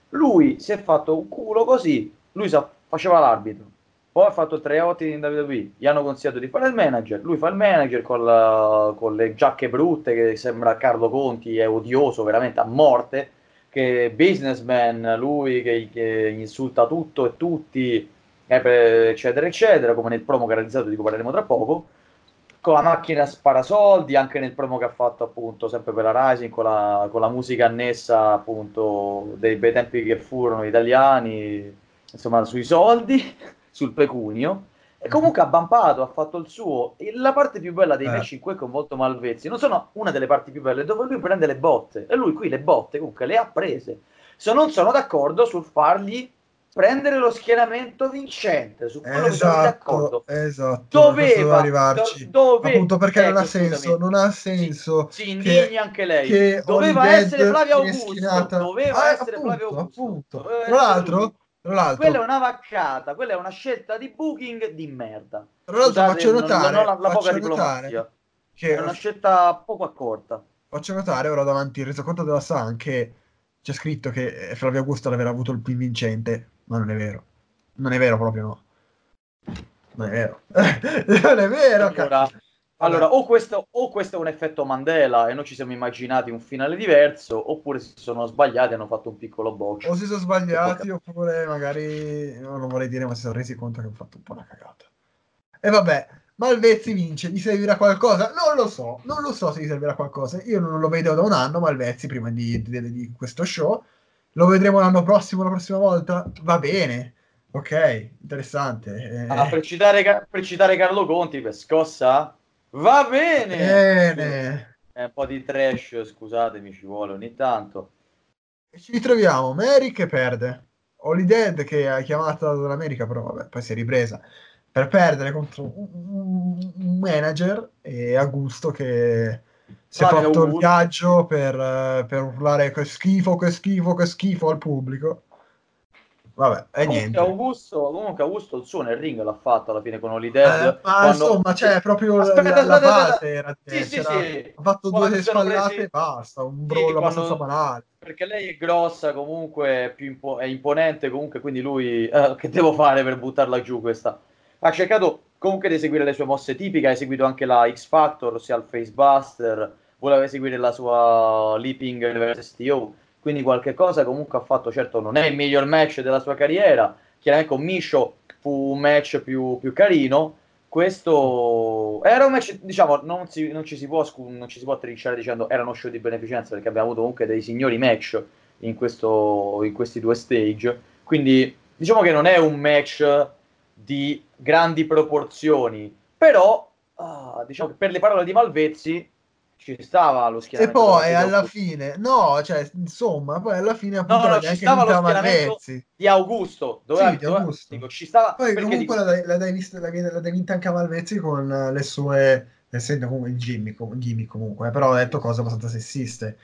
Lui si è fatto un culo così, lui sa, faceva l'arbitro, poi ha fatto il tryout in W W E, gli hanno consigliato di fare il manager, lui fa il manager con, la, con le giacche brutte che sembra Carlo Conti, è odioso veramente a morte, che businessman, lui che, che insulta tutto e tutti, eccetera eccetera, come nel promo che ha realizzato, di cui parleremo tra poco, con la macchina sparasoldi, anche nel promo che ha fatto appunto sempre per la Rising, con la, con la musica annessa appunto dei bei tempi che furono italiani, insomma sui soldi, sul pecunio, e comunque ha bampato, ha fatto il suo. E la parte più bella dei eh. match in cui è coinvolto Malvezzi, non sono una delle parti più belle, dove lui prende le botte, e lui qui le botte comunque le ha prese. Se non sono d'accordo sul fargli prendere lo schieramento vincente, su quello esatto, che sono d'accordo, esatto, doveva arrivarci, do, dove... appunto perché ecco, non ha senso, non ha senso si, si indigna che, anche lei che doveva essere Flavio Augusto, doveva ah, essere appunto, Flavio Augusto appunto. Doveva tra l'altro lui. Tra l'altro, quella è una vaccata, quella è una scelta di booking di merda. Tra l'altro Scusate, faccio notare, non, non la, la faccio poca notare che è una scelta poco accorta. Faccio notare ora davanti il resoconto della Sun che c'è scritto che Flavio Augusto l'aveva avuto il più vincente, ma non è vero. Non è vero proprio, no. Non è vero. non è vero, allora, allora o, questo, o questo è un effetto Mandela e noi ci siamo immaginati un finale diverso, oppure si sono sbagliati e hanno fatto un piccolo boccio. O si sono sbagliati, oppure magari, no, non vorrei dire, ma si sono resi conto che hanno fatto un po' una cagata. E vabbè, Malvezzi vince, gli servirà qualcosa? Non lo so, non lo so se gli servirà qualcosa. Io non lo vedo da un anno, Malvezzi, prima di, di, di questo show. Lo vedremo l'anno prossimo, la prossima volta? Va bene, ok, interessante. Eh. Ah, per, citare, per citare Carlo Conti, per scossa? Va bene! Bene! È un po' di trash, scusatemi, ci vuole ogni tanto. E ci ritroviamo, Mary che perde, Holidead che è chiamata dall'America, però vabbè, poi si è ripresa, per perdere contro un, un manager, e Augusto che... si è fatto Augusto. Il viaggio per, per urlare che schifo, che schifo, che schifo al pubblico. Vabbè, e niente. Augusto, comunque Augusto il suo nel ring l'ha fatto alla fine con Holidead. Eh, ma quando... insomma, c'è cioè, proprio aspetta, la base era sì, sì, sì. Ha fatto quando due spallate presi... e basta, un brollo sì, abbastanza quando... banale. Perché lei è grossa, comunque è, più impo- è imponente, comunque quindi lui... Eh, che devo fare per buttarla giù questa? Ha cercato comunque di seguire le sue mosse tipiche, ha eseguito anche la X Factor, ossia il Facebuster, voleva eseguire la sua Leaping Reverse S T O, quindi qualche cosa comunque ha fatto. Certo non è il miglior match della sua carriera, chiaramente con Misho fu un match più, più carino, questo era un match, diciamo, non, si, non ci si può non ci si può trinciare dicendo era uno show di beneficenza, perché abbiamo avuto comunque dei signori match in, questo, in questi due stage, quindi diciamo che non è un match di grandi proporzioni, però ah, diciamo che per le parole di Malvezzi ci stava lo schieramento. E poi alla Augusto. Fine, no, cioè insomma, poi alla fine appunto no, no, ci stava lo schieramento di Augusto, doveva, sì, di Augusto. Doveva, dico, ci stava. Poi comunque la, la dai vista, la, la dai vinta anche a Malvezzi con le sue, essendo comunque il Jimmy, com, Jimmy comunque, però ho detto cose abbastanza sessiste,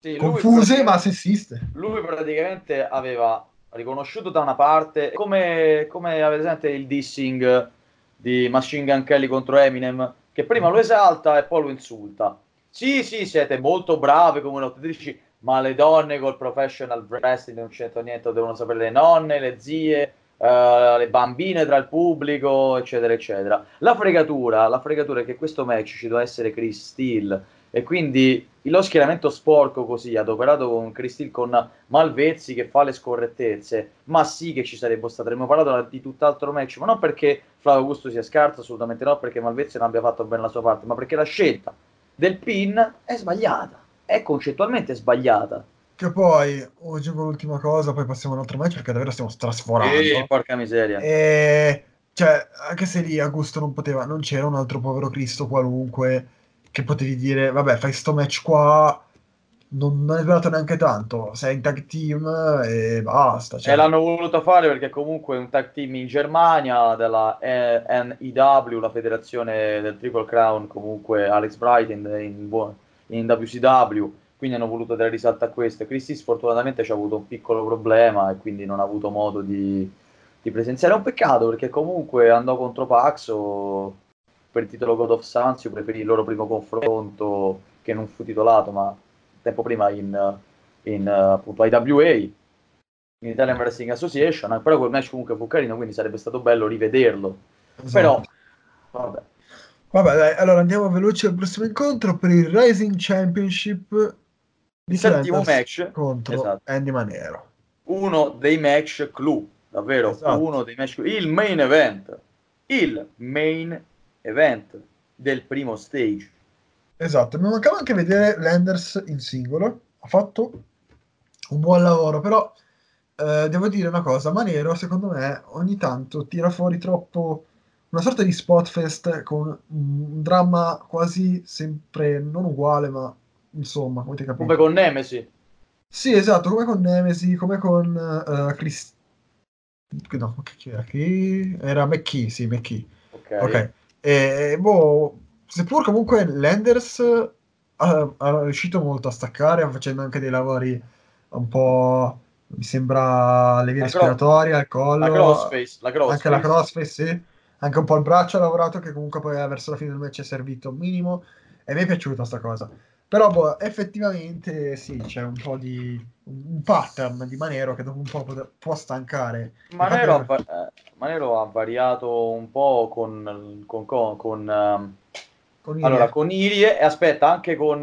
sì, confuse ma sessiste. Lui praticamente aveva riconosciuto da una parte, come, come avete sentito il dissing di Machine Gun Kelly contro Eminem, che prima lo esalta e poi lo insulta. Sì, sì, siete molto brave come lottatrici, ma le donne col professional wrestling non c'entra niente, devono sapere le nonne, le zie, eh, le bambine tra il pubblico, eccetera, eccetera. La fregatura, la fregatura è che questo match ci doveva essere Chris Steele, e quindi lo schieramento sporco così adoperato con Cristil, con Malvezzi che fa le scorrettezze, ma sì che ci sarebbe stato, avremmo parlato di tutt'altro match, ma non perché Flavio Augusto sia scarso, assolutamente no, perché Malvezzi non abbia fatto bene la sua parte, ma perché la scelta del pin è sbagliata, è concettualmente sbagliata. Che poi, aggiungo l'ultima cosa, poi passiamo a un altro match perché davvero stiamo trasforando. Ehi, porca miseria. E... cioè, anche se lì Augusto non poteva, non c'era un altro povero Cristo qualunque... che potevi dire, vabbè, fai sto match qua, non, non è durato neanche tanto, sei in tag team e basta. Cioè. E l'hanno voluto fare perché comunque è un tag team in Germania, della N I W, la federazione del Triple Crown, comunque Alex Bright in, in, in W C W, quindi hanno voluto dare risalto a questo. Christy sfortunatamente ci ha avuto un piccolo problema e quindi non ha avuto modo di, di presenziare. È un peccato perché comunque andò contro Paxo per il titolo God of Suns. Io preferì il loro primo confronto, che non fu titolato ma tempo prima in, in appunto A due A, in Italian Wrestling Association. Però quel match comunque fu carino, quindi sarebbe stato bello rivederlo. Esatto. Però vabbè. Vabbè, dai, allora andiamo veloci al prossimo incontro per il Rising Championship di settimo match contro, esatto, Andy Manero. Uno dei match clou, davvero, esatto, uno dei match clou. Il main event, il main event del primo stage. Esatto, mi mancava anche vedere Landers in singolo, ha fatto un buon lavoro, però eh, devo dire una cosa, Manero secondo me ogni tanto tira fuori troppo... una sorta di spot fest con un dramma quasi sempre non uguale, ma insomma, come ti capisci? Come con Nemesi. Sì, esatto, come con Nemesi, come con uh, Chris... No, chi era? Chi? Era McKee, sì, McKee. Ok. okay. E, boh, seppur comunque Landers ha, ha riuscito molto a staccare, facendo anche dei lavori un po'... mi sembra le vie respiratorie, al collo... La crossface, la crossface. Anche la crossface, sì. Anche un po' il braccio ha lavorato, che comunque poi verso la fine del match è servito un minimo, e mi è piaciuta sta cosa. Però boh, effettivamente sì, c'è un po' di un pattern di Manero che dopo un po' può, può stancare. Manero, Infatti, ha, eh, Manero ha variato un po' con con, con, con, um, con Irie. Allora, con Irie, e aspetta, anche con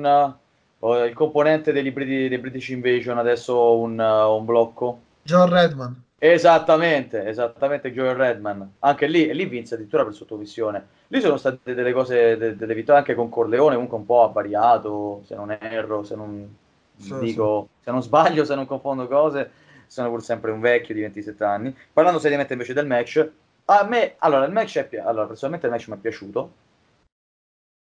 uh, il componente degli British, dei British Invasion, adesso un, uh, un blocco. John Redman. Esattamente, esattamente Joel Redman. Anche lì, lì vinse addirittura per sottovisione. Lì sono state delle cose, de, delle vittorie anche con Corleone, comunque un po' ha variato, se non erro, se non sì, dico, sì. se non sbaglio, se non confondo cose, sono pur sempre un vecchio di ventisette anni. Parlando seriamente invece del match, a me, allora il match è pi- allora personalmente il match mi è piaciuto.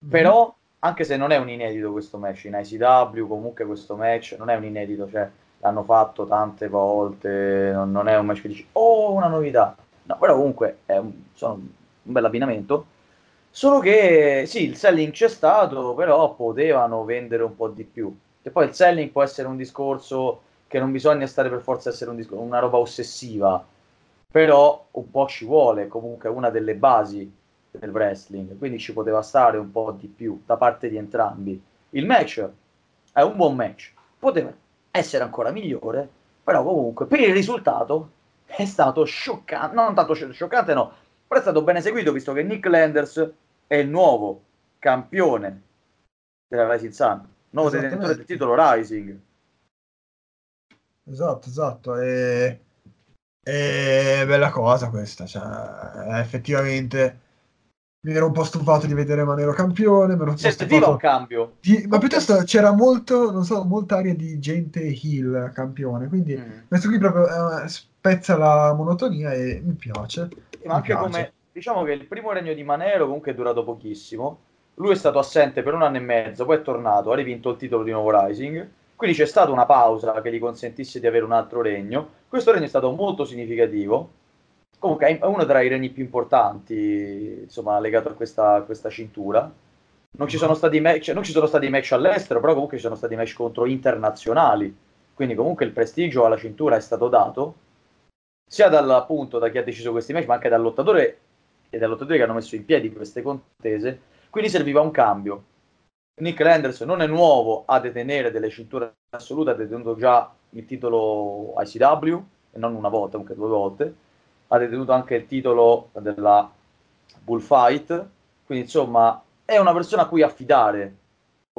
Mm-hmm. Però anche se non è un inedito questo match in I C W, comunque questo match non è un inedito, cioè l'hanno fatto tante volte, non, non è un match che dici, oh, una novità. No, però comunque è un, sono un bel abbinamento. Solo che, sì, il selling c'è stato, però potevano vendere un po' di più. E poi il selling può essere un discorso che non bisogna stare per forza essere un discor- una roba ossessiva, però un po' ci vuole, comunque una delle basi del wrestling, quindi ci poteva stare un po' di più da parte di entrambi. Il match è un buon match, poteva essere ancora migliore, però comunque per il risultato è stato scioccante, non tanto scioccante no, però è stato ben eseguito, visto che Nick Landers è il nuovo campione della Rising Sun, nuovo detentore del titolo Rising. Esatto, esatto, è, è bella cosa questa, cioè effettivamente... mi ero un po' stufato di vedere Manero campione, mi ero sì, un cambio. Di, ma piuttosto c'era molto, non so, molta aria di gente heel campione, quindi mm. questo qui proprio eh, spezza la monotonia e mi piace. Ma mi anche piace. Come, diciamo che il primo regno di Manero comunque è durato pochissimo, lui è stato assente per un anno e mezzo, poi è tornato, ha rivinto il titolo di nuovo Rising, quindi c'è stata una pausa che gli consentisse di avere un altro regno. Questo regno è stato molto significativo. Comunque è uno tra i regni più importanti, insomma, legato a questa, a questa cintura. Non ci sono stati match, non ci sono stati match all'estero, però comunque ci sono stati match contro internazionali. Quindi comunque il prestigio alla cintura è stato dato, sia dal, appunto, da chi ha deciso questi match, ma anche dal lottatore e dal lottatore che hanno messo in piedi queste contese. Quindi serviva un cambio. Nick Landers non è nuovo a detenere delle cinture assolute, ha detenuto già il titolo I C W, e non una volta, comunque due volte. Ha detenuto anche il titolo della Bullfight, quindi insomma è una persona a cui affidare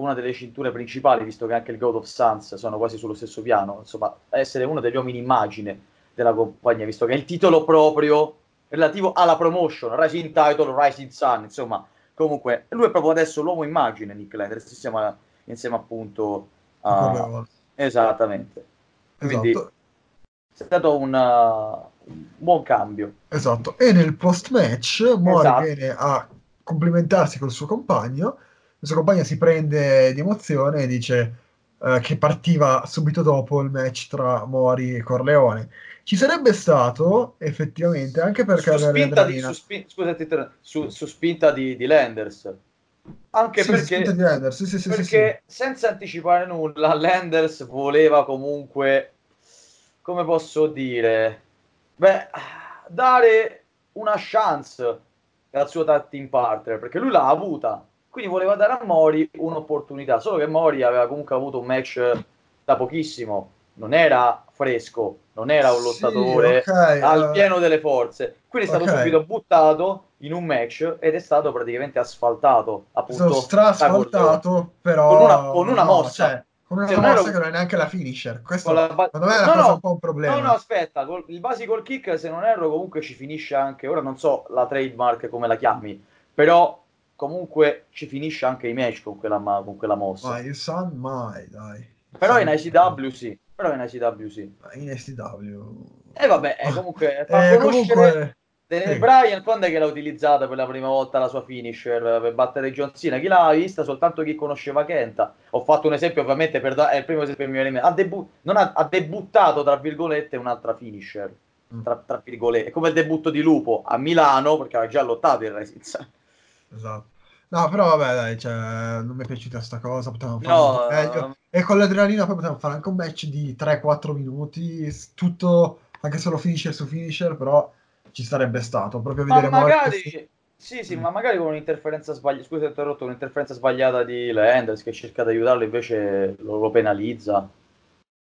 una delle cinture principali, visto che anche il God of Suns sono quasi sullo stesso piano, insomma essere uno degli uomini immagine della compagnia, visto che è il titolo proprio relativo alla promotion, Rising Title, Rising Sun, insomma comunque lui è proprio adesso l'uomo immagine, Nick Landers, insieme, insieme appunto a... Esattamente. Esatto. Quindi è stato un... buon cambio. Esatto. E nel post match Mori esatto. viene a complimentarsi col suo compagno. Il suo compagno si prende di emozione e dice eh, che partiva subito dopo il match tra Mori e Corleone. Ci sarebbe stato effettivamente anche per su spinta, di, su, spi- scusate, su, su spinta di, di Landers, Anche sì, perché, sì, perché, sì, sì, perché sì, sì. senza anticipare nulla, Landers voleva comunque, come posso dire, beh, dare una chance al suo team partner, perché lui l'ha avuta, quindi voleva dare a Mori un'opportunità, solo che Mori aveva comunque avuto un match da pochissimo, non era fresco, non era un lottatore, sì, okay, al uh... pieno delle forze, quindi è stato okay. subito buttato in un match ed è stato praticamente asfaltato, appunto, sono strasfaltato, però con una, con una no, mossa, cioè, con una mossa ero... che non è neanche la finisher, questo la... secondo me è una no, cosa no, un po' un problema. No, no, aspetta, col, il basical kick, se non erro, comunque ci finisce anche, ora non so la trademark come la chiami, però comunque ci finisce anche i match con quella, con quella mossa. Ma il Sun mai, dai. Però in I C W sì, però in I C W sì. Ma in I C W... E eh, vabbè, eh, comunque, fa eh, conoscere... Comunque... Sì. Brian, quando è che l'ha utilizzata per la prima volta la sua finisher per battere John Cena? Chi l'ha vista? Soltanto chi conosceva Kenta. Ho fatto un esempio ovviamente, per da- è il primo esempio che mi viene in mente. Ha, debu- non ha-, ha debuttato, tra virgolette, un'altra finisher, tra, tra virgolette. È come il debutto di Lupo a Milano, perché aveva già lottato il Rising Sun. Esatto. No, però vabbè, dai, cioè, non mi è piaciuta sta cosa, potevamo fare no, meglio. No. E con l'adrenalina poi potevamo fare anche un match di tre quattro minuti, tutto, anche solo finisher su finisher, però... ci sarebbe stato proprio a vedere ma magari morte. sì sì mm. ma magari con un'interferenza sbagliata, scusa, ho interrotto, un'interferenza sbagliata di Landers che cerca di aiutarlo, invece lo, lo penalizza.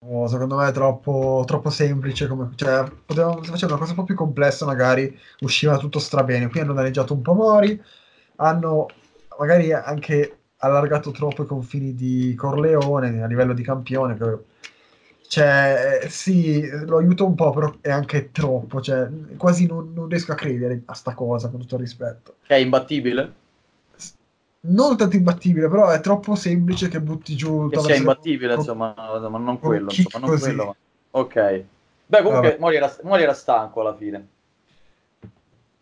Oh, secondo me è troppo troppo semplice, come, cioè potevamo facendo una cosa un po' più complessa, magari usciva tutto strabene. Qui hanno danneggiato un po' Mori, hanno magari anche allargato troppo i confini di Corleone a livello di campione, che cioè sì, lo aiuto un po', però è anche troppo, cioè quasi non, non riesco a credere a sta cosa, con tutto il rispetto. È imbattibile? Non tanto imbattibile, però è troppo semplice che butti giù... Che sia imbattibile, con... insomma, ma non quello, insomma, non quello ma... Ok. Beh, comunque Mori era, Mori era stanco alla fine.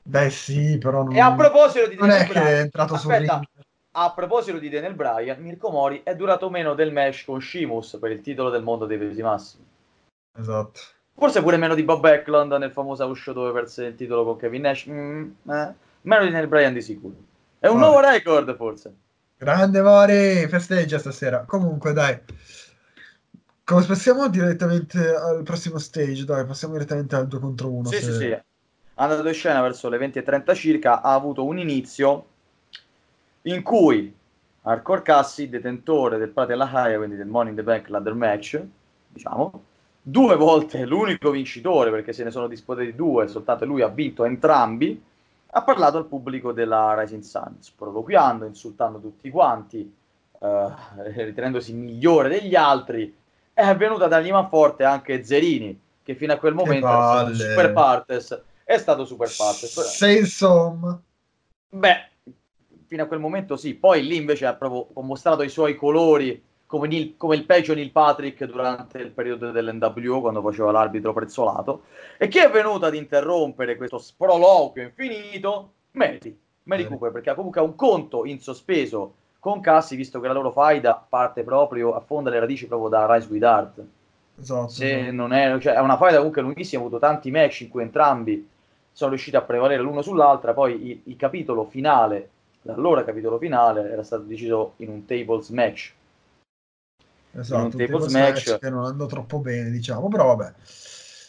Beh sì, però non... E a proposito di... Non è che è entrato sul ring... A proposito di Daniel Bryan, Mirko Mori è durato meno del match con Sheamus per il titolo del mondo dei pesi massimi. Esatto. Forse pure meno di Bob Backlund nel famoso uscio dove perse il titolo con Kevin Nash. Mm, eh. Meno di Daniel Bryan di sicuro. È un Mori. Nuovo record, forse. Grande Mori, festeggia stasera. Comunque, dai. Come passiamo direttamente al prossimo stage, dai, passiamo direttamente al due contro uno. Sì, se... sì, sì. È andato in scena verso le venti e trenta circa, ha avuto un inizio in cui Arcor Cassi, detentore del Prate alla Haia, quindi del Money in the Bank Ladder Match, diciamo, due volte l'unico vincitore, perché se ne sono disputati due, soltanto lui ha vinto entrambi, ha parlato al pubblico della Rising Sun, sprovoquiando, insultando tutti quanti, eh, ritenendosi migliore degli altri. È venuta da Limaforte anche Zerini, che fino a quel momento era stato super partes, è stato super partes. Se insomma... Beh... fino a quel momento sì, poi lì invece ha proprio mostrato i suoi colori come, Neil, come il peggio Neil Patrick durante il periodo dell'N W O, quando faceva l'arbitro prezzolato, e chi è venuto ad interrompere questo sproloquio infinito? Mary, Mary Cooper, perché comunque ha un conto in sospeso con Cassi, visto che la loro faida parte proprio, affonda le radici proprio da Rise with Art. Esatto, se non è, cioè, è una faida comunque lunghissima, ha avuto tanti match in cui entrambi sono riusciti a prevalere l'uno sull'altra, poi il, il capitolo finale L'allora capitolo finale era stato deciso in un tables match. Esatto, in un tables, tables match, match che non andò troppo bene, diciamo, però vabbè.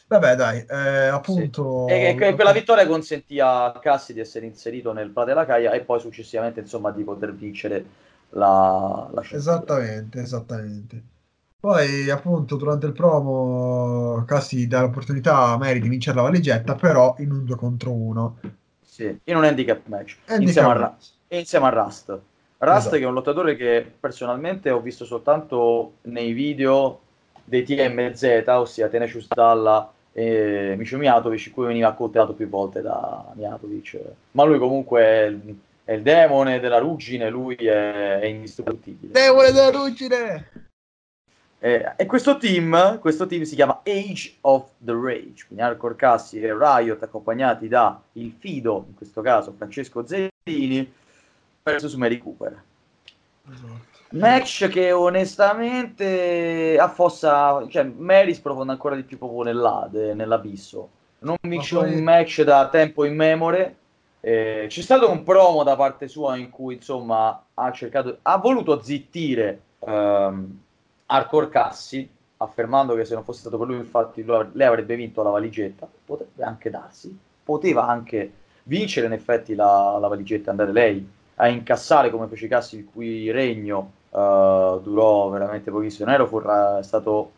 Vabbè, dai, eh, appunto... Sì. E, e quella vittoria consentì a Cassi di essere inserito nel Prate della Caia e poi successivamente, insomma, di poter vincere la, la scelta. Esattamente, esattamente. Poi, appunto, durante il promo Cassi dà l'opportunità a Mary di vincere la valigetta, però in un due contro uno. Sì, in un handicap match. Handicap insieme match. A Ra- Insieme a Rust, Rust esatto. Che è un lottatore che personalmente ho visto soltanto nei video dei T M Z, ossia Tenacious Dalla e Micio Mijatovic, in cui veniva accoltellato più volte da Mijatovic, ma lui comunque è il, è il demone della ruggine, lui è, è indistruttibile. Demone della ruggine! E, e questo team, questo team si chiama Age of the Rage, quindi Hardcore Cassi e Riot accompagnati da il fido, in questo caso Francesco Zerini, versus Mary Cooper. Esatto. Match che onestamente affossa, cioè Mary sprofonda ancora di più proprio nell'ade, nell'abisso. Non vince poi... un match da tempo in memore, Eh, c'è stato un promo da parte sua in cui insomma ha cercato, ha voluto zittire ehm, Arcor Cassi, affermando che se non fosse stato per lui infatti lui, lei avrebbe vinto la valigetta. Potrebbe anche darsi, poteva anche vincere in effetti la, la valigetta e andare lei a incassare come fece Cassi, il cui regno eh, durò veramente pochissimo. Nero fu ra- stato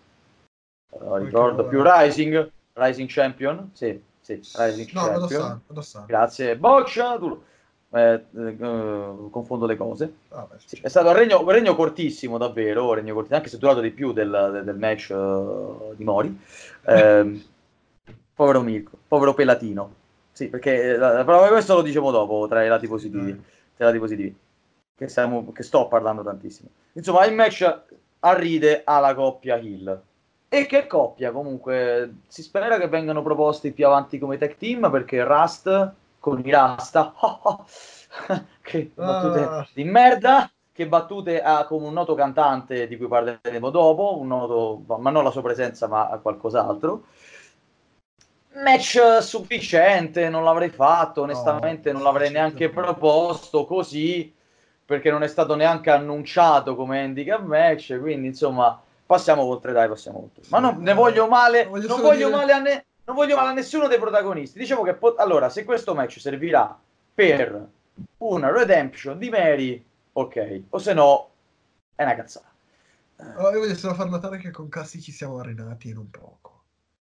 eh, ricordo più Rising Rising Champion, sì. Sì, Rising no, Champion. Lo so, lo so. Grazie, Boccia, tu, eh, eh, confondo le cose. Ah, beh, sì, è stato un regno, un regno cortissimo, davvero, regno cortissimo, anche se è durato di più del, del match uh, di Mori. Eh, povero Mirko, povero pelatino. Sì, perché la, però questo lo diciamo dopo, tra i lati positivi, mm. tra i lati positivi che, siamo, che sto parlando tantissimo. Insomma, il match arride alla coppia Hill. E che coppia, comunque, si spera che vengano proposti più avanti come tag team, perché Rust con i Rasta, oh, oh, che battute ah. di merda, che battute ha come un noto cantante di cui parleremo dopo, un noto, ma non la sua presenza ma a qualcos'altro. Match sufficiente, non l'avrei fatto, onestamente no, non l'avrei neanche proposto così, perché non è stato neanche annunciato come handicap match, quindi insomma... Passiamo oltre, dai, passiamo oltre. Ma non ne voglio male, voglio non, voglio dire... male a ne, non voglio male a nessuno dei protagonisti. Diciamo che, pot- allora, se questo match servirà per una redemption di Mary, ok, o se no, è una cazzata. Oh, io voglio solo far notare che con Cassi ci siamo arenati in un poco.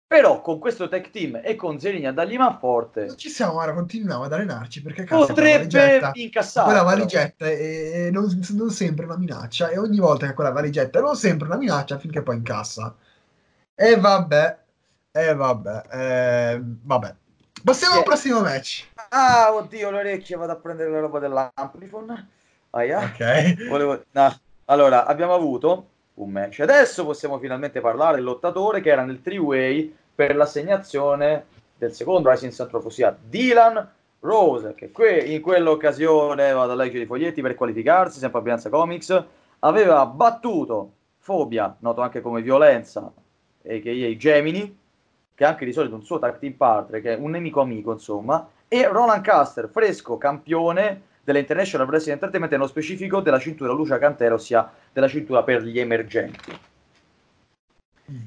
Però con questo tech team e con Zerini a dargli manforte... Non ci siamo, ora continuiamo ad arenarci, perché Cassi potrebbe incassare. Quella valigetta è, è non, non sempre una minaccia, e ogni volta che quella valigetta è non sempre una minaccia, finché poi incassa. E vabbè, e vabbè, e vabbè. Passiamo sì. al prossimo match. Ah, oddio, le orecchie, vado a prendere la roba dell'amplifon. Aia. Ok. Volevo... No. Allora, abbiamo avuto... un match. Adesso possiamo finalmente parlare del lottatore che era nel three-way per l'assegnazione del secondo Rising Sun Wrestling, Dylan Rose, che qui in quell'occasione, vado a leggere i foglietti, per qualificarsi, sempre a Bianza Comics, aveva battuto Fobia, noto anche come Violenza, e che è Gemini, che è anche di solito un suo tag team partner, che è un nemico amico insomma, e Roland Custer, fresco campione dell'International Wrestling Entertainment, nello specifico della cintura Lucia Cantera, ossia della cintura per gli emergenti. Mm.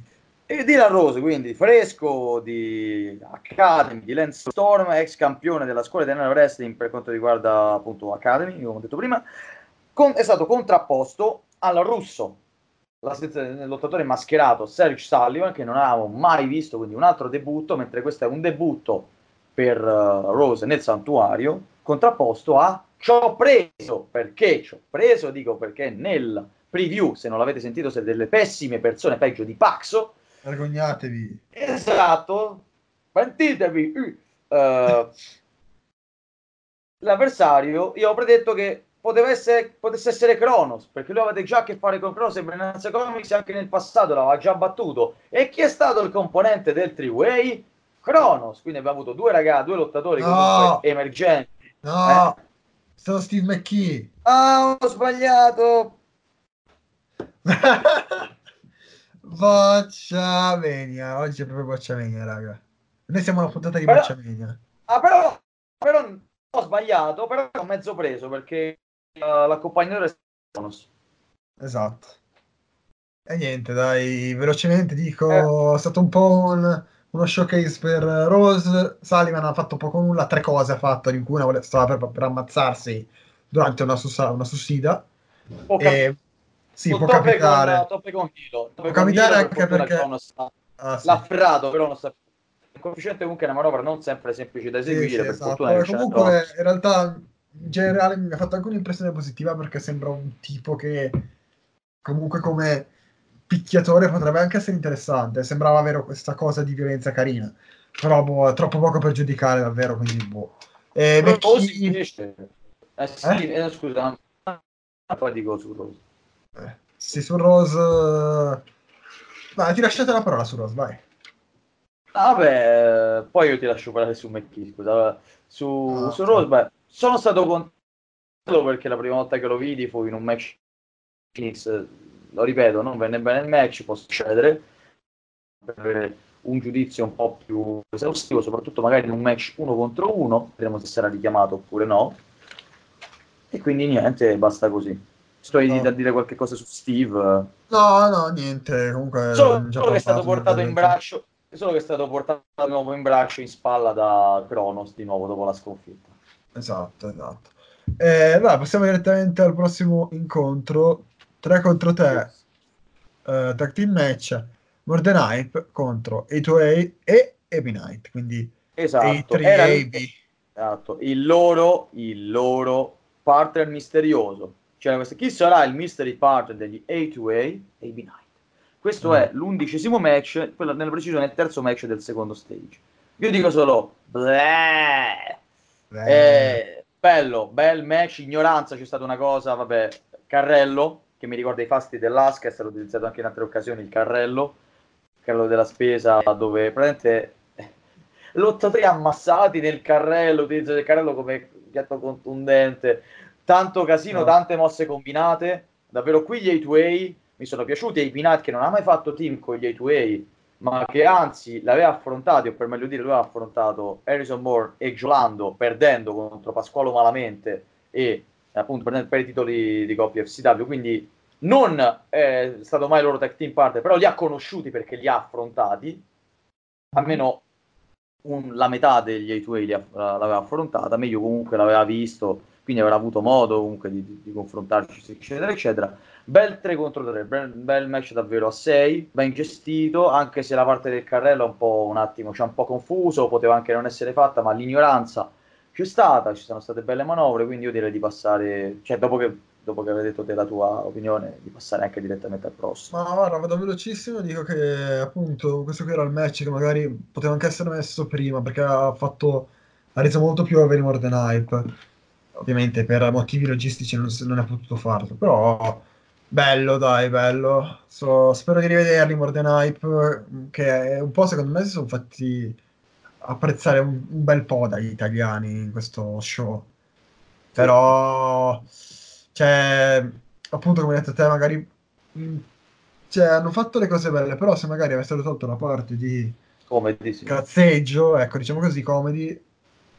E Dylan Rose, quindi fresco di Academy, di Lance Storm, ex campione della scuola italiana wrestling per quanto riguarda appunto Academy, come ho detto prima, con, è stato contrapposto al russo, la, il lottatore mascherato Serge Sullivan, che non avevamo mai visto, quindi un altro debutto, mentre questo è un debutto per uh, Rose nel santuario, contrapposto a C'ho preso, perché C'ho preso, dico perché nel preview, se non l'avete sentito, siete delle pessime persone, peggio di Paxo. Vergognatevi. Esatto, pentitevi. Uh, l'avversario, io ho predetto che poteva essere, potesse essere Kronos, perché lui aveva già a che fare con Kronos e Brenanza Comics, anche nel passato l'aveva già battuto. E chi è stato il componente del three-way? Kronos, quindi abbiamo avuto due ragazzi, due lottatori no. comunque emergenti. No, eh. sono Steve McKee. Ah, ho sbagliato. Bocciamania, oggi è proprio Bocciamania, raga. Noi siamo una puntata di però, Bocciamania. Ah, però, però ho sbagliato, però ho mezzo preso, perché uh, l'accompagnatore è Kronos. Esatto. E niente, dai, velocemente dico, eh. è stato un po' un... uno showcase per Rose. Sullivan ha fatto poco nulla, tre cose ha fatto, di cui una stava per, per ammazzarsi durante una, sussa, una sussida. Può cap- e, sì, può capitare. Toppe con Hilo. Può capitare anche perché... Ah, sì. L'ha ferrato, però non sta più. Il coefficiente comunque è una manovra non sempre semplice da eseguire, sì, sì, per esatto. fortuna. Comunque, in realtà, in generale, mi ha fatto anche un'impressione positiva, perché sembra un tipo che, comunque come... picchiatore, potrebbe anche essere interessante, sembrava avere questa cosa di violenza carina, però boh, troppo poco per giudicare davvero, quindi boh. E Mecchi... eh, sì, eh? Eh, scusa, poi dico su Rose. Eh, sì, su Rose... Vai, ti lasciate la parola su Rose, vai. Vabbè, ah, poi io ti lascio parlare su Mecchi, scusa. Su, ah, su Rose, beh, sono stato contento perché la prima volta che lo vidi fu in un match Phoenix. Lo ripeto, non venne bene il match, può succedere, un giudizio un po' più esaustivo, soprattutto magari in un match uno contro uno, vedremo se sarà richiamato oppure no, e quindi niente, basta così. Sto no. a dire qualche cosa su Steve? No, no, niente, comunque solo, solo che è stato portato in braccio, solo che è stato portato di nuovo in braccio, in spalla da Kronos di nuovo dopo la sconfitta. Esatto, esatto. Eh, dai, passiamo direttamente al prossimo incontro, tre contro tre, eh, tag team match, Morden Hype contro A due A e Ebi Knight, quindi esatto. A tre A B. Esatto, il loro, il loro partner misterioso. Cioè, chi sarà il mystery partner degli A due A? Ebi Knight. Questo mm. è l'undicesimo match, quello, nella precisione è il terzo match del secondo stage. Io dico solo bleh. Bleh. Eh, bello, bel match, ignoranza, c'è stata una cosa, vabbè, carrello, che mi ricorda i fasti dell'Asca, è stato utilizzato anche in altre occasioni il carrello, il carrello della spesa, dove praticamente lottatori ammassati nel carrello, utilizzo del carrello come piatto contundente. Tanto casino, no. tante mosse combinate. Davvero qui gli A due A mi sono piaciuti. Ebi Knight che non ha mai fatto team con gli A due A, ma che anzi l'aveva affrontato, o per meglio dire, lui aveva affrontato Harrison Bourne e Giolando, perdendo contro Pasqualo Malamente e appunto perdendo per i titoli di coppia F C W. Quindi non è stato mai il loro tag team partner, però li ha conosciuti perché li ha affrontati. Almeno un, la metà degli A due A li ha, l'aveva affrontata, meglio comunque l'aveva visto, quindi avrà avuto modo comunque di, di, di confrontarci, eccetera, eccetera. Bel tre contro tre, bel, bel match davvero a sei, ben gestito, anche se la parte del carrello è un po' un attimo, cioè un po' confuso, poteva anche non essere fatta, ma l'ignoranza c'è stata, ci sono state belle manovre, quindi io direi di passare, cioè dopo che, dopo che avevi detto te la tua opinione, di passare anche direttamente al prossimo. Ma guarda, vado velocissimo, dico che appunto questo qui era il match che magari poteva anche essere messo prima, perché ha fatto, ha reso molto più avere Morden Hype. Ovviamente per motivi logistici non, non è potuto farlo, però bello, dai, bello. So, spero di rivederli Morden Hype, che è un po', secondo me si sono fatti apprezzare un, un bel po' dagli italiani in questo show. Però, cioè, appunto come hai detto te, magari cioè, hanno fatto le cose belle, però se magari avessero tolto la parte di comedy, sì. cazzeggio, ecco, diciamo così, comedy,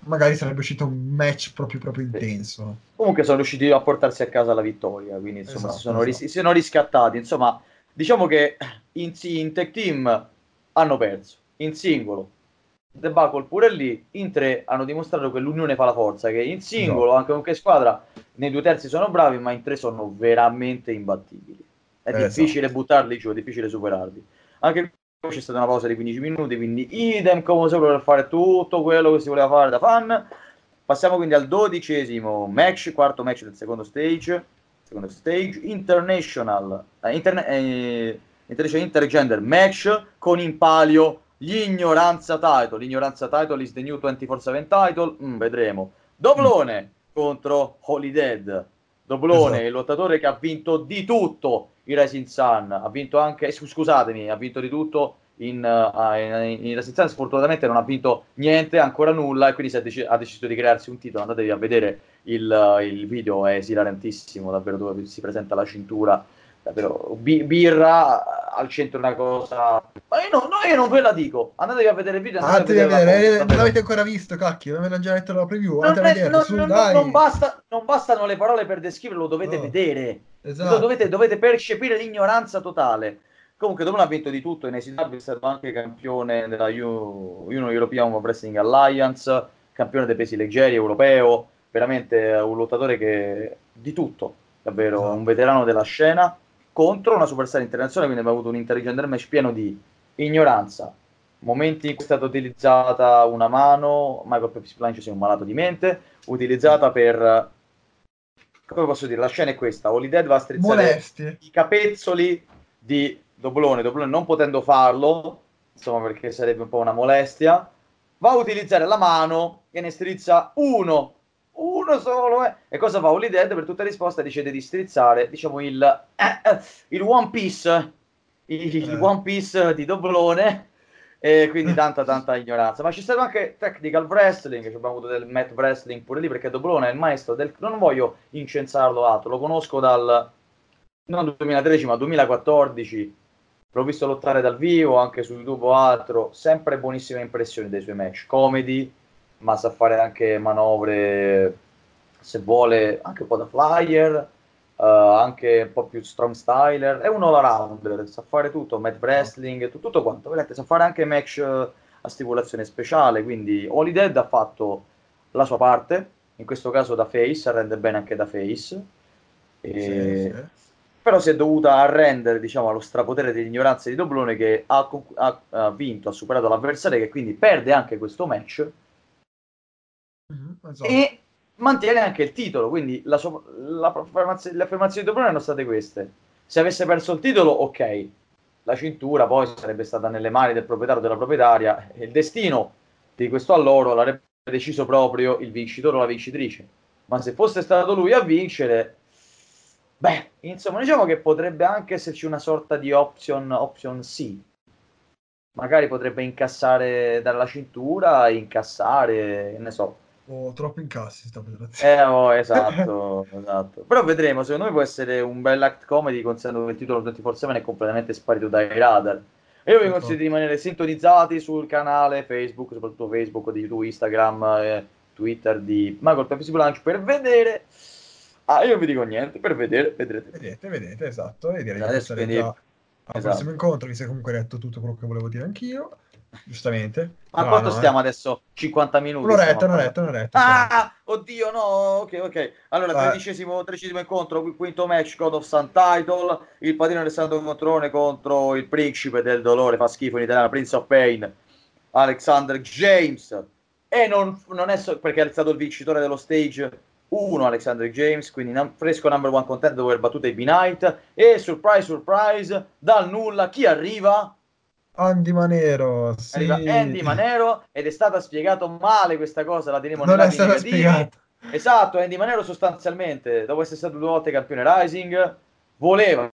magari sarebbe uscito un match proprio proprio intenso. Comunque sono riusciti a portarsi a casa la vittoria, quindi insomma esatto, si, sono esatto. ris- si sono riscattati. Insomma, diciamo che in, in tag team hanno perso, in singolo debacle pure lì, in tre hanno dimostrato che l'unione fa la forza, che in singolo, no. anche con che squadra, nei due terzi sono bravi, ma in tre sono veramente imbattibili. È eh, difficile esatto. buttarli giù, è difficile superarli. Anche c'è stata una pausa di quindici minuti, quindi idem come sempre per fare tutto quello che si voleva fare da fan. Passiamo quindi al dodicesimo match, quarto match del secondo stage, secondo stage international, eh, interne, eh, inter- intergender match con in palio gli ignoranza title, l'ignoranza title is the new twenty-four seven title, mm, vedremo. Doblone mm. contro Holidead. Doblone, esatto. il lottatore che ha vinto di tutto il Rising Sun, ha vinto anche, scusatemi, ha vinto di tutto in, uh, in, in Rising Sun, sfortunatamente non ha vinto niente, ancora nulla, e quindi si è dec- ha deciso di crearsi un titolo. Andatevi a vedere il, uh, il video, è esilarantissimo, davvero, dove si presenta la cintura, davvero, bi- birra al centro una cosa... Ma io, no, no, io non ve la dico, andatevi a vedere il video, andatevi a vedere, non l'avete ancora visto, cacchio, me l'hanno già detto la preview, andate a vedere, su, dai. Non, basta, non bastano le parole per descriverlo, lo dovete oh. vedere. Esatto. Dovete, dovete percepire l'ignoranza totale. Comunque Doblone ha vinto di tutto, in A C W è stato anche campione della U- Union European Wrestling Alliance, campione dei pesi leggeri europeo, veramente un lottatore che di tutto, davvero esatto. un veterano della scena contro una superstar internazionale, quindi abbiamo avuto un intergender match pieno di ignoranza, momenti in cui è stata utilizzata una mano, Michael P. Blanche sei un malato di mente, utilizzata per... Come posso dire? La scena è questa. Holidead va a strizzare Molesti. i capezzoli di Doblone. Doblone non potendo farlo, insomma perché sarebbe un po' una molestia, va a utilizzare la mano e ne strizza uno. Uno solo. Eh. E cosa fa Holidead? Per tutta risposta decide di strizzare, diciamo, il, eh, eh, il One Piece. Il, eh. il One Piece di Doblone. E quindi tanta tanta ignoranza, ma c'è stato anche technical wrestling, cioè abbiamo avuto del mat wrestling pure lì, perché Doblone è il maestro del, non voglio incensarlo altro, lo conosco dal non duemilatredici ma duemilaquattordici, L'ho visto lottare dal vivo, anche su YouTube o altro, sempre buonissime impressioni dei suoi match, comedy, ma sa fare anche manovre, se vuole, anche un po' da flyer, uh, anche un po' più strong styler, è un all-rounder, sa fare tutto, mat wrestling, tutto, tutto quanto, vedete, sa fare anche match a stipulazione speciale, quindi Holidead ha fatto la sua parte, in questo caso da face, rende bene anche da face, e... sì, sì. Però si è dovuta arrendere, diciamo, allo strapotere dell'ignoranza di Doblone, che ha, ha, ha vinto, ha superato l'avversario, che quindi perde anche questo match, mm-hmm, esatto, e mantiene anche il titolo, quindi la so- la affermaz- le affermazioni di Doblone erano state queste: se avesse perso il titolo, ok, la cintura poi sarebbe stata nelle mani del proprietario o della proprietaria, e il destino di questo alloro l'avrebbe deciso proprio il vincitore o la vincitrice, ma se fosse stato lui a vincere... Beh, insomma, diciamo che potrebbe anche esserci una sorta di option, option C. Magari potrebbe incassare dalla cintura, incassare, ne so. O oh, troppi incassi, sta eh, oh, esatto, esatto. Però vedremo, secondo me può essere un bel act comedy, considerando che il titolo ventiquattro sette è completamente sparito dai radar. E io vi consiglio di rimanere sintonizzati sul canale Facebook, soprattutto Facebook, di YouTube, Instagram, eh, Twitter, di Michael Pepsi Blanche, per vedere... Ah, io non vi dico niente, per vedere, vedrete. Vedete, vedete, esatto. E direi adesso che già al esatto. prossimo incontro, mi sei comunque detto tutto quello che volevo dire anch'io, giustamente. Ma no, quanto no, stiamo eh. adesso? cinquanta minuti? Un'oretta, un'oretta, un'oretta. Ah, oddio, no, ok, ok. Allora, eh. tredicesimo, tredicesimo incontro, quinto match, God of Suns Title, il padrino Alessandro Corleone contro il principe del dolore, fa schifo in italiano, Prince of Pain, Alexander James. E non, non è so, perché è stato il vincitore dello stage... uno Alexander James, quindi nam- fresco number one contender dopo aver battuto Ebi Knight, e surprise surprise dal nulla chi arriva? Andy Manero, sì. Arriva Andy Manero, ed è stata spiegato male questa cosa, la diremo nella spiegata. Esatto, Andy Manero sostanzialmente, dopo essere stato due volte campione Rising, voleva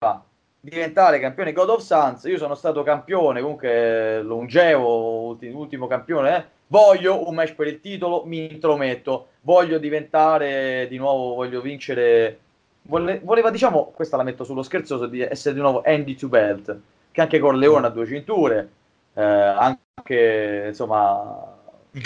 diventare campione God of Suns. Io sono stato campione, comunque longevo, ulti- ultimo campione, eh. Voglio un match per il titolo, mi intrometto, voglio diventare di nuovo, voglio vincere, vole, voleva, diciamo, questa la metto sullo scherzoso, di essere di nuovo Andy Two Belt, che anche Corleone ha due cinture, eh, anche, insomma,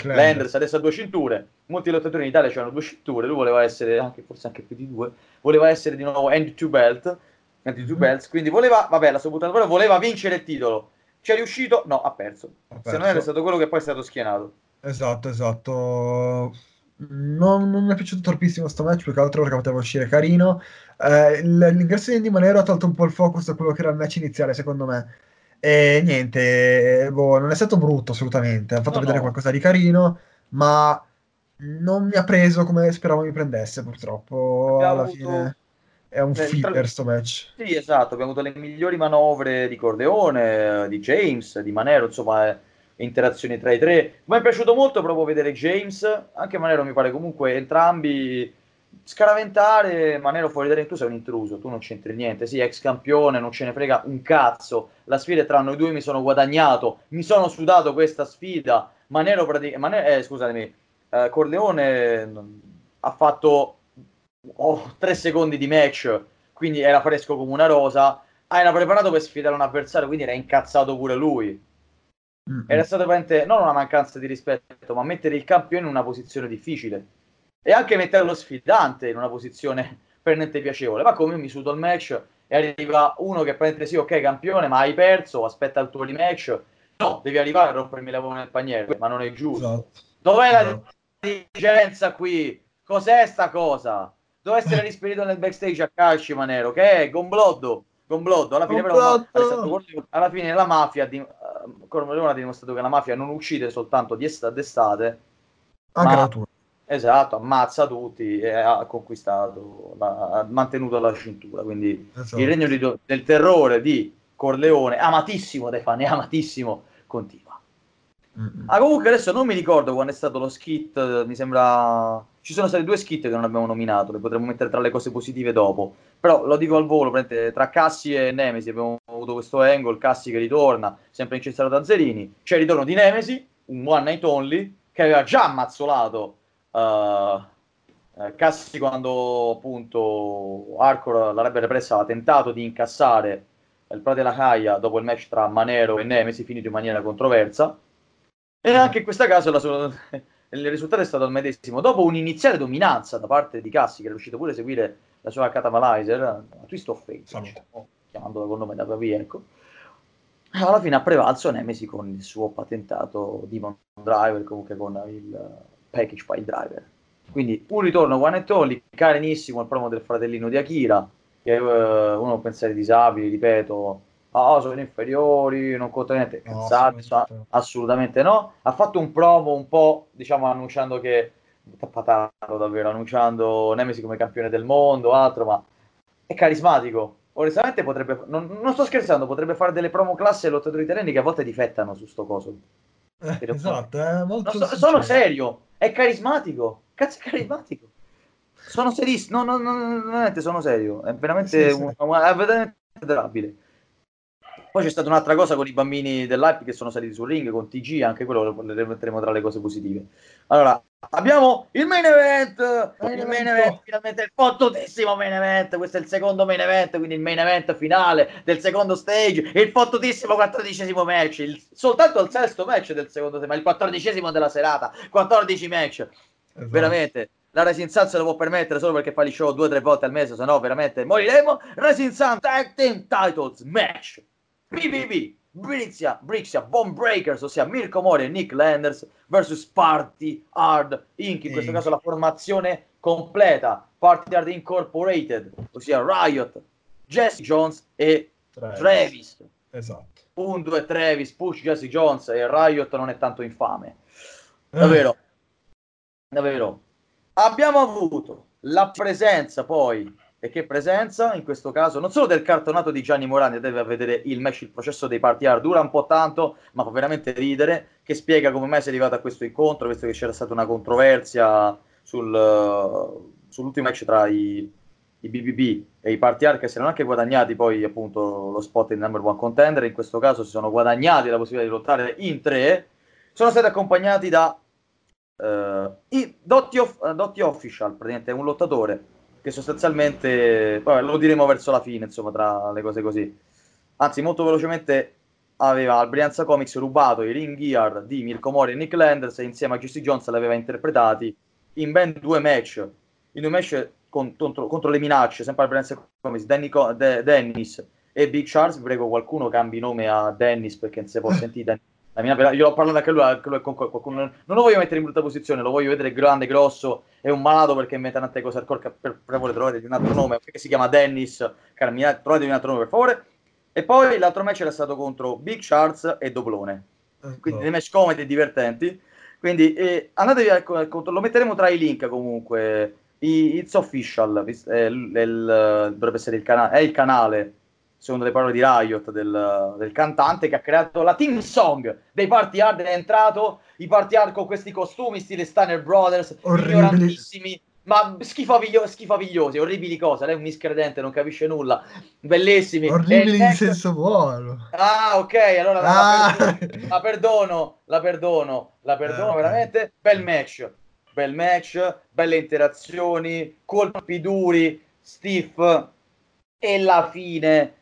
Landers adesso ha due cinture, molti lottatori in Italia hanno due cinture, lui voleva essere, anche forse anche più di due, voleva essere di nuovo Andy Two Belt, Andy Two Belts, quindi voleva, vabbè, la sua buttata, voleva vincere il titolo. Ci è riuscito? No, ha perso. ha perso. Se non era stato quello che poi è stato schienato. Esatto, esatto. Non, non mi è piaciuto torpissimo sto match, più che altro perché poteva uscire carino. Eh, l'ingresso di Andy Manero ha tolto un po' il focus da quello che era il match iniziale, secondo me. E niente, boh, non è stato brutto assolutamente. Ha fatto no, vedere no. qualcosa di carino, ma non mi ha preso come speravo mi prendesse, purtroppo. Abbiamo alla avuto... fine... È un filler sto match. Sì, esatto, abbiamo avuto le migliori manovre di Corleone, di James, di Manero, insomma, eh, interazioni tra i tre. Mi è piaciuto molto proprio vedere James, anche Manero mi pare comunque entrambi scaraventare, Manero fuori dall'intruso, tu sei un intruso, tu non c'entri niente, sì, ex campione, non ce ne frega un cazzo, la sfida è tra noi due, mi sono guadagnato, mi sono sudato questa sfida. Manero, pratic- Manero eh, scusatemi, eh, Corleone non- ha fatto... Oh, tre secondi di match, quindi era fresco come una rosa, ah, era preparato per sfidare un avversario, quindi era incazzato pure lui, mm-hmm. Era stata veramente non una mancanza di rispetto, ma mettere il campione in una posizione difficile e anche mettere lo sfidante in una posizione per niente piacevole. Ma come mi sudo il match e arriva uno che prende, sì, ok campione, ma hai perso, aspetta il tuo rematch, no, devi arrivare a rompermi la volo nel paniere, ma non è giusto, esatto. Dov'è la diligenza qui? Cos'è sta cosa? Doveva essere rispedito nel backstage a calci Manero, che è gombloddo, gombloddo. Alla fine, però, alla fine la mafia, di, uh, Corleone ha dimostrato che la mafia non uccide soltanto di est- d'estate, anche ma, tu. Esatto, ammazza tutti e ha conquistato, la, ha mantenuto la cintura, quindi esatto. Il regno di, del terrore di Corleone, amatissimo dai fan, amatissimo, continua. Mm-hmm. Ah, comunque adesso non mi ricordo quando è stato lo skit, mi sembra... Ci sono stati due skit che non abbiamo nominato, le potremmo mettere tra le cose positive dopo. Però lo dico al volo, tra Cassi e Nemesi abbiamo avuto questo angle, Cassi che ritorna, sempre incensato da Zerini. C'è il ritorno di Nemesi, un one night only, che aveva già ammazzolato uh, Cassi quando appunto Arcor, la Rebel Repressa, ha tentato di incassare il Prate La Caia dopo il match tra Manero e Nemesi, finito in maniera controversa, e anche in questo caso la sua... il risultato è stato il medesimo. Dopo un'iniziale dominanza da parte di Cassi, che è riuscito pure a seguire la sua Catamalizer, a Twist of Fate, diciamo, chiamandola col nome da Papi, ecco, alla fine ha prevalso Nemesi con il suo patentato Demon Driver, comunque con il Package Pile Driver. Quindi un ritorno one and only, carinissimo il promo del fratellino di Akira, che uh, uno pensa ai disabili, ripeto, oh, sono inferiori, non conta niente, no, cazzate, assolutamente. assolutamente no. Ha fatto un promo un po', diciamo, annunciando che, tappatato davvero, annunciando Nemesi come campione del mondo, altro, ma è carismatico. Onestamente potrebbe, non, non sto scherzando, potrebbe fare delle promo classe ai lottatori italiani che a volte difettano su sto coso. Eh, esatto, eh, molto no, so, sono serio, è carismatico, cazzo è carismatico. Sono serissimo, no, no, no, veramente sono serio, è veramente, sì, sì. Una, è veramente adorabile. Poi c'è stata un'altra cosa con i bambini dell'Hype che sono saliti sul ring con T G, anche quello lo metteremo tra le cose positive. Allora, abbiamo il main event, main il main event, finalmente il fottutissimo main event, questo è il secondo main event, quindi il main event finale del secondo stage, il fottutissimo quattordicesimo match, il, soltanto il sesto match del secondo stage, ma il quattordicesimo della serata, quattordici match, esatto. Veramente. La Rising Sun se lo può permettere solo perché fa gli show due o tre volte al mese, se no veramente moriremo. Rising Sun Tag Team Titles Match B B B Bricks and Bone Breakers, ossia Mirko Mori e Nick Landers versus Party Hard Incorporated. In questo caso la formazione completa, Party Hard Incorporated, ossia Riot, Jesse Jones e Travis, Travis. Esatto. Un, due, Travis, push Jesse Jones e Riot non è tanto infame. Davvero. Eh. Davvero. Abbiamo avuto la presenza poi, e che presenza in questo caso, non solo del cartonato di Gianni Morandi, andate a vedere il match, il processo dei Party Hard, dura un po' tanto, ma fa veramente ridere, che spiega come mai si è arrivato a questo incontro, visto che c'era stata una controversia sul, uh, sull'ultimo match tra i, i B B B e i Party Hard, che si erano anche guadagnati poi appunto lo spot in number one contender, in questo caso si sono guadagnati la possibilità di lottare in tre, sono stati accompagnati da... Uh, i Dotti, of, uh, Dotti Official, praticamente è un lottatore che sostanzialmente, vabbè, lo diremo verso la fine, insomma, tra le cose così, anzi molto velocemente, aveva al Brianza Comics rubato i ring gear di Mirko Mori e Nick Landers e insieme a Jesse Jones li aveva interpretati in ben due match, in due match con, contro, contro le minacce, sempre al Brianza Comics, Danny, De, Dennis e Big Charles. Vi prego qualcuno cambi nome a Dennis perché non si può sentire. Io ho parlato anche lui, anche lui con qualcuno, non lo voglio mettere in brutta posizione, lo voglio vedere grande, grosso, è un malato perché inventa tante cose hardcore, per, per favore trovate un altro nome, perché si chiama Dennis, Carmina, trovate un altro nome per favore. E poi l'altro match era stato contro Big Charles e Doblone, ecco. Quindi dei match comedy divertenti, quindi eh, andatevi al conto, lo metteremo tra i link comunque, I, It's Official, eh, il, il, dovrebbe essere il canale, è il canale, secondo le parole di Riot, del, del cantante che ha creato la team song dei Party Hard, è entrato i Party Hard con questi costumi stile Stanner Brothers, ignorantissimi, ma schifaviglio- schifavigliosi, orribili cose, lei è un miscredente, non capisce nulla, bellissimi. Orribili in senso buono. Ah, ok, allora ah. La, perdono, la perdono, la perdono, la perdono eh. veramente. Bel match, bel match, belle interazioni, colpi duri, stiff, e la fine...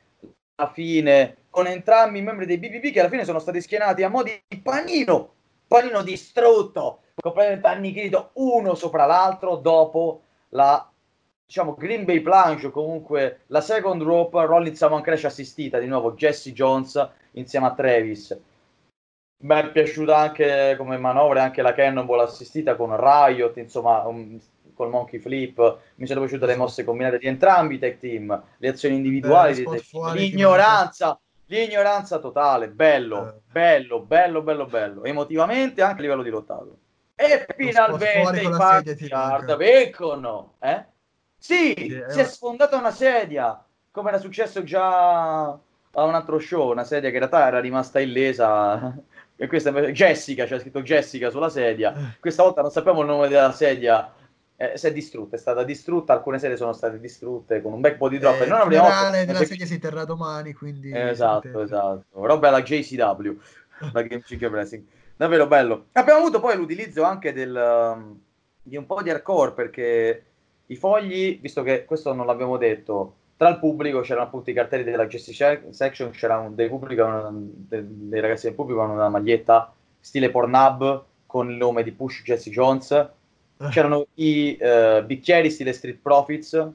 alla fine con entrambi i membri dei B B B che alla fine sono stati schienati a mo' di panino, panino distrutto, completamente annichilito uno sopra l'altro dopo la, diciamo, Green Bay Plunge o comunque la second rope Rollins Salmon Crash assistita di nuovo Jesse Jones insieme a Travis. Mi è piaciuta anche come manovra anche la Cannonball assistita con Riot, insomma un, col Monkey Flip, mi sono piaciute le mosse combinate di entrambi i tag team, le azioni individuali, Beh, fuori, l'ignoranza, l'ignoranza totale, bello, eh. bello, bello, bello, bello, emotivamente anche a livello di lottato. E lo finalmente i Party Hard vincono, eh? Sì, sì, si è sfondata una sedia, come era successo già a un altro show, una sedia che in realtà era rimasta illesa, e questa Jessica, c'è scritto Jessica sulla sedia, questa volta non sappiamo il nome della sedia, Eh, si è distrutta, è stata distrutta, alcune serie sono state distrutte con un back body drop, eh, e non avremo della serie si terrà domani, quindi eh, esatto, esatto, roba alla J C W la Game Chicken Wrestling, davvero bello. Abbiamo avuto poi l'utilizzo anche del um, di un po' di hardcore, perché i fogli, visto che questo non l'abbiamo detto, Tra il pubblico c'erano appunto i cartelli della Justice Section, c'era un, dei, pubblico, una, de, dei ragazzi del pubblico con una maglietta stile Pornhub con il nome di Push Jesse Jones, c'erano i eh, bicchieri stile Street Profits,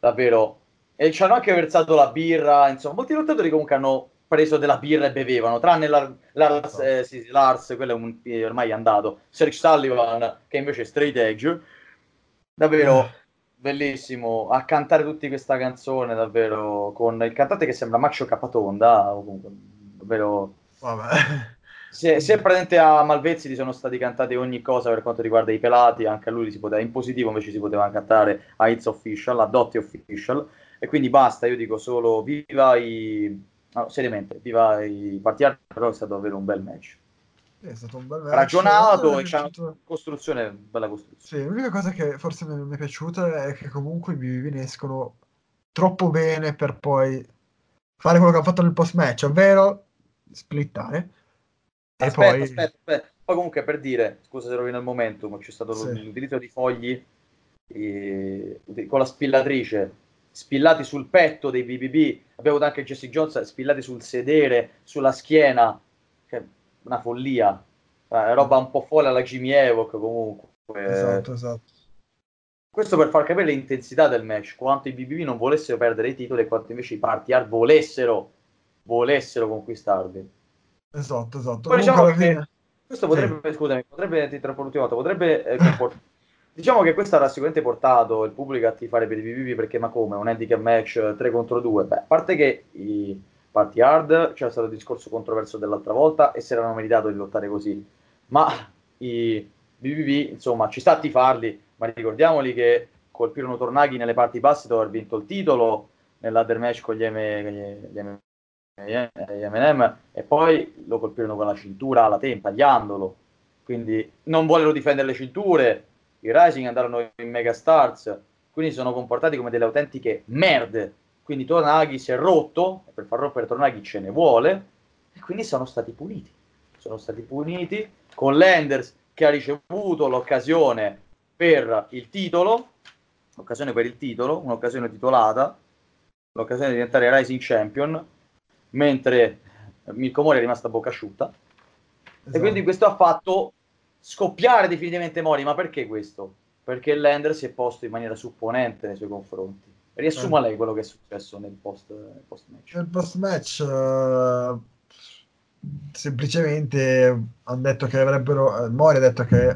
davvero, e ci hanno anche versato la birra, insomma, molti lottatori comunque hanno preso della birra e bevevano, tranne la, la, la, oh. eh, sì, Lars, quello è un, eh, ormai è andato, Serge Sullivan, che invece è straight edge, davvero... Eh. Bellissimo, a cantare tutti questa canzone, davvero, con il cantante che sembra Maccio Capatonda, o comunque, davvero... Vabbè. Se, se presente a Malvezzi gli sono stati cantati ogni cosa per quanto riguarda i pelati, anche a lui si poteva, in positivo invece si poteva cantare a It's Official, a Dotti Official, e quindi basta, io dico solo viva i... No, seriamente, viva i Party Hard, però è stato davvero un bel match. È stato un bel ragionato, e c'è una costruzione, bella costruzione. Sì, l'unica cosa che forse mi, mi è piaciuta è che comunque i B B B ne escono troppo bene per poi fare quello che hanno fatto nel post match, ovvero splittare. Aspetta, e poi... aspetta, aspetta. Poi comunque per dire, scusa se rovino il momento, ma c'è stato sì. l'utilizzo di fogli e... con la spillatrice, spillati sul petto dei B B B, abbiamo avuto anche Jesse Jones spillati sul sedere, sulla schiena, che... una follia, eh, roba un po' folle alla Jimmy Havoc comunque. Esatto, esatto. Questo per far capire l'intensità del match, quanto i B B B non volessero perdere i titoli e quanto invece i Party Hard volessero, volessero conquistarli. Esatto, esatto. Poi, diciamo che questo potrebbe, sì. scusami, potrebbe, ti trappo l'ultima volta, potrebbe... Eh, comport- diciamo che questo avrà sicuramente portato il pubblico a tifare per i B B B, perché ma come, un handicap match tre contro due? Beh, a parte che... i Party Hard, c'era stato il discorso controverso dell'altra volta e si erano meritato di lottare così, ma i B B B, insomma, ci sta a tifarli, ma ricordiamoli che colpirono Tornaghi nelle parti basse dove ha vinto il titolo nell'Other Match con gli M and M, e poi lo colpirono con la cintura alla tempia, tagliandolo, quindi non vollero difendere le cinture, i Rising andarono in Mega Stars, quindi sono comportati come delle autentiche merde. Quindi Tornaghi si è rotto, e per far rompere Tornaghi ce ne vuole, e quindi sono stati puniti. Sono stati puniti con Landers che ha ricevuto l'occasione per il titolo, l'occasione per il titolo, un'occasione titolata, l'occasione di diventare Rising Champion, mentre Mirko Mori è rimasto a bocca asciutta. Esatto. E quindi questo ha fatto scoppiare definitivamente Mori. Ma perché questo? Perché Landers si è posto in maniera supponente nei suoi confronti. Riassuma lei quello che è successo nel post, nel post match. Nel post match uh, semplicemente hanno detto che avrebbero uh, Mori ha detto che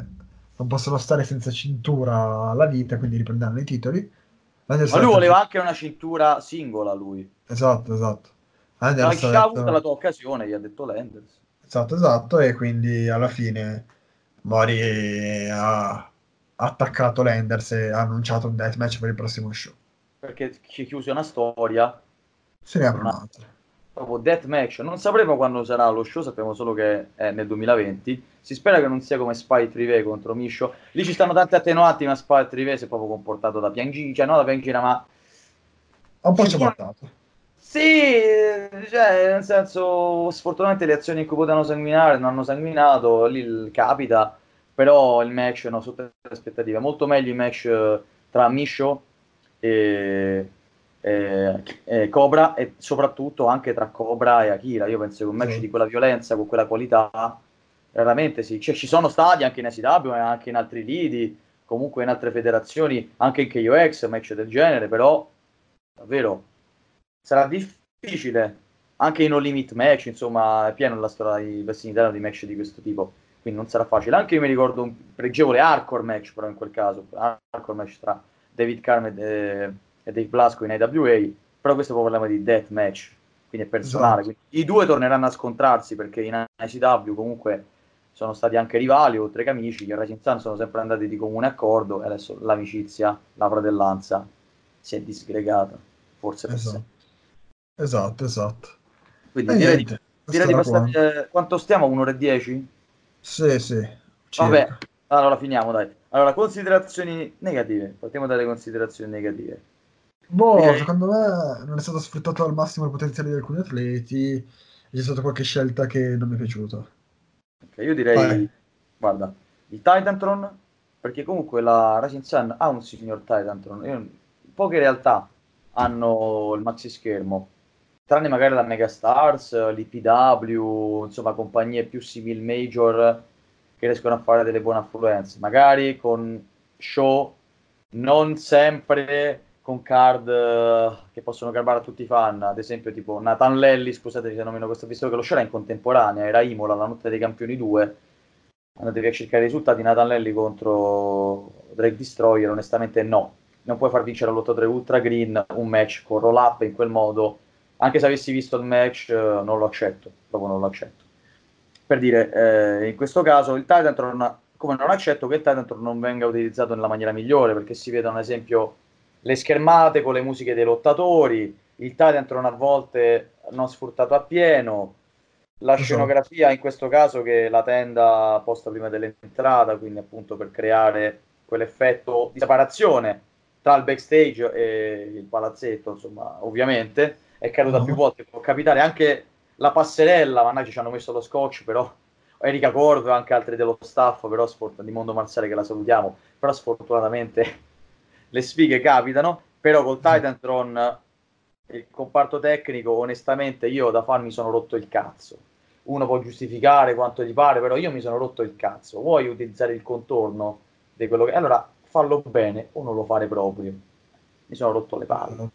non possono stare senza cintura alla vita, quindi riprenderanno i titoli. L'Anders Ma lui detto... voleva anche una cintura singola, lui. Esatto, esatto. Ha detto... avuto la tua occasione, gli ha detto Landers. Esatto, esatto, e quindi alla fine Mori ha attaccato Landers e ha annunciato un death match per il prossimo show. Perché ci chiuse una storia, se ne apre un'altra. Proprio death match, non sapremo quando sarà lo show, sappiamo solo che è nel duemilaventi. Si spera che non sia come Spy Trivet contro Misho. Lì ci stanno tanti attenuanti, ma Spy Trivet si è proprio comportato da piangina, cioè no da piangina, ma un po' ci ha portato. Sì, cioè nel senso, sfortunatamente le azioni in cui potevano sanguinare non hanno sanguinato, lì capita, però il match no, sotto le aspettative, molto meglio i match tra Misho E, e, e Cobra, e soprattutto anche tra Cobra e Akira. Io penso che un match sì. di quella violenza, con quella qualità, veramente sì. Cioè, ci sono stati anche in A C W e anche in altri lidi, comunque in altre federazioni, anche in K O X match del genere, però davvero sarà difficile, anche in No Limit match, insomma è pieno la storia di wrestling italiano di match di questo tipo, quindi non sarà facile. Anche io mi ricordo un pregevole hardcore match, però in quel caso hardcore match tra David Carmen eh, e Dave Blasco in A W A, però questo è proprio problema di death match, quindi è personale. Esatto. Quindi i due torneranno a scontrarsi, perché in I C W comunque sono stati anche rivali, oltre che amici. Gli Rising Sun sono sempre andati di comune accordo e adesso l'amicizia, la fratellanza si è disgregata, forse per esatto. sé. Esatto, esatto. Quindi direi di, dire di passare, quanto stiamo? un'ora e dieci? Sì, sì. Circa. Vabbè, allora finiamo, dai. Allora, considerazioni negative. Partiamo dalle considerazioni negative. Boh, eh. secondo me non è stato sfruttato al massimo il potenziale di alcuni atleti. C'è stata qualche scelta che non mi è piaciuta. Ok, io direi, Vai. guarda, il Titantron, perché comunque la Rising Sun ha un signor Titantron. Io, poche realtà hanno il maxi schermo, tranne magari la Megastars, l'I P W, insomma compagnie più simil major che riescono a fare delle buone affluenze, magari con show non sempre con card uh, che possono garbare a tutti i fan, ad esempio tipo Nathan Lelli, scusate se non meno questo, visto che lo show era in contemporanea, era Imola, la notte dei campioni due, andatevi a cercare i risultati, Nathan Lelli contro Drake Destroyer, onestamente no, non puoi far vincere all'otto tre Ultra Green un match con roll up in quel modo, anche se avessi visto il match uh, non lo accetto, proprio non lo accetto. Per dire, eh, in questo caso il Titantron, come non accetto che il Titantron non venga utilizzato nella maniera migliore, perché si vedono ad esempio le schermate con le musiche dei lottatori, il Titantron a volte non sfruttato appieno, la scenografia in questo caso che la tenda posta prima dell'entrata, quindi appunto per creare quell'effetto di separazione tra il backstage e il palazzetto, insomma, ovviamente, è caduta più volte, può capitare anche la passerella, mannaggia ci hanno messo lo scotch però, Erika Corvo e anche altri dello staff però di Mondo Marziale che la salutiamo, però sfortunatamente... le sfighe capitano, però col Titantron, il comparto tecnico, onestamente io da fan mi sono rotto il cazzo. Uno può giustificare quanto gli pare, però io mi sono rotto il cazzo. Vuoi utilizzare il contorno di quello che... allora fallo bene o non lo fare proprio. Mi sono rotto le palle. Esatto.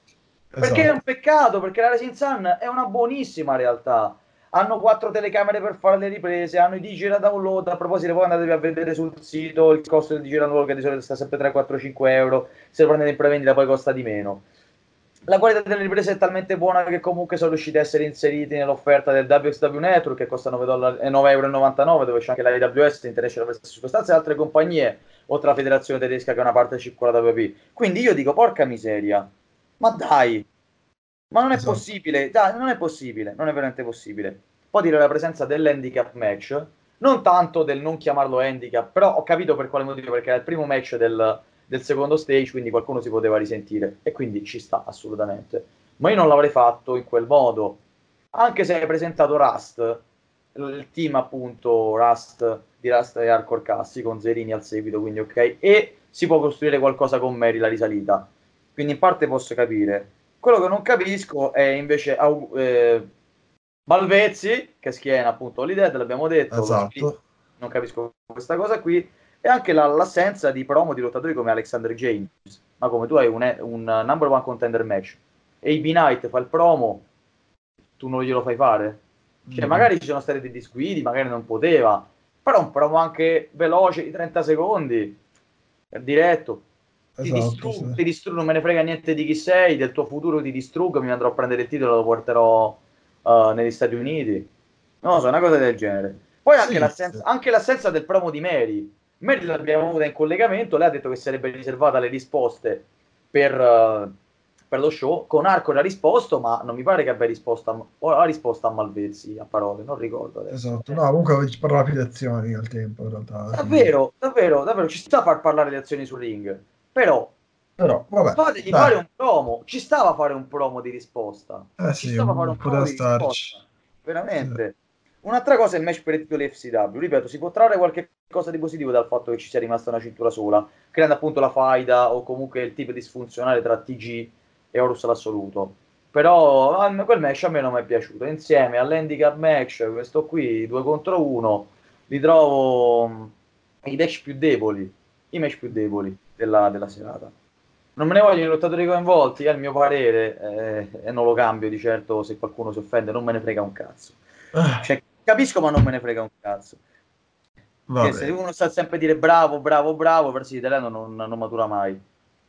Perché è un peccato, perché la Rising Sun è una buonissima realtà. Hanno quattro telecamere per fare le riprese, hanno i digi da download, a proposito poi andatevi a vedere sul sito il costo del digi da download che di solito sta sempre tra quattro a cinque euro, se lo prendete in prevendita poi costa di meno. La qualità delle riprese è talmente buona che comunque sono riusciti a essere inseriti nell'offerta del W X W Network che costa nove virgola novantanove euro, dove c'è anche la I W S, International Wrestling Superstars e altre compagnie, oltre alla federazione tedesca che è una partnership con la W W E. Quindi io dico porca miseria, ma dai! Ma non è esatto. possibile, dai, non è possibile, non è veramente possibile. Può dire la presenza dell'handicap match, non tanto del non chiamarlo handicap, però ho capito per quale motivo, perché era il primo match del, del secondo stage, quindi qualcuno si poteva risentire, e quindi ci sta assolutamente. Ma io non l'avrei fatto in quel modo, anche se hai presentato Rust, il team appunto Rust, di Rust e Arcor Cassi, con Zerini al seguito, quindi ok, e si può costruire qualcosa con Mary la risalita, quindi in parte posso capire. Quello che non capisco è invece eh, Malvezzi, che schiena appunto Holidead, l'abbiamo detto, esatto. Non capisco questa cosa qui, e anche la, l'assenza di promo di lottatori come Alexander James, ma come tu hai un, un number one contender match, e Ebi Knight fa il promo, tu non glielo fai fare? Cioè mm. magari ci sono stati dei disguidi, magari non poteva, però un promo anche veloce di trenta secondi, diretto. Ti, esatto, distru- sì. ti distruggo, non me ne frega niente di chi sei, del tuo futuro ti distruggo, mi andrò a prendere il titolo e lo porterò uh, negli Stati Uniti. Non lo so, una cosa del genere. Poi anche, sì, l'assenza, sì. anche l'assenza del promo di Mary. Mary l'abbiamo avuta in collegamento, lei ha detto che sarebbe riservata le risposte per, uh, per lo show. Con Arco ha risposto, ma non mi pare che abbia risposto a, ha risposto a Malvezzi, a parole, non ricordo adesso. Esatto, no, comunque parlava di azioni al tempo in realtà. Davvero, davvero, davvero, ci sta a far parlare le azioni sul ring. Però, però vabbè, fategli dai. fare un promo, ci stava a fare un promo di risposta, eh sì, ci stava a fare un promo di risposta, veramente. Sì. Un'altra cosa è il match per il titolo F C W, ripeto, si può trarre qualche cosa di positivo dal fatto che ci sia rimasta una cintura sola, creando appunto la faida o comunque il tipo disfunzionale tra T G e Horus l'assoluto, però quel match a me non mi è piaciuto, insieme all'handicap match, questo qui, due contro uno, li trovo i match più deboli, i match più deboli. Della, della serata. Non me ne vogliono i lottatori coinvolti, è il mio parere, eh, e non lo cambio di certo. Se qualcuno si offende non me ne frega un cazzo, ah. cioè, capisco ma non me ne frega un cazzo. Vabbè. Se uno sta sempre a dire bravo, bravo, bravo, verso l'italiano non, non matura mai.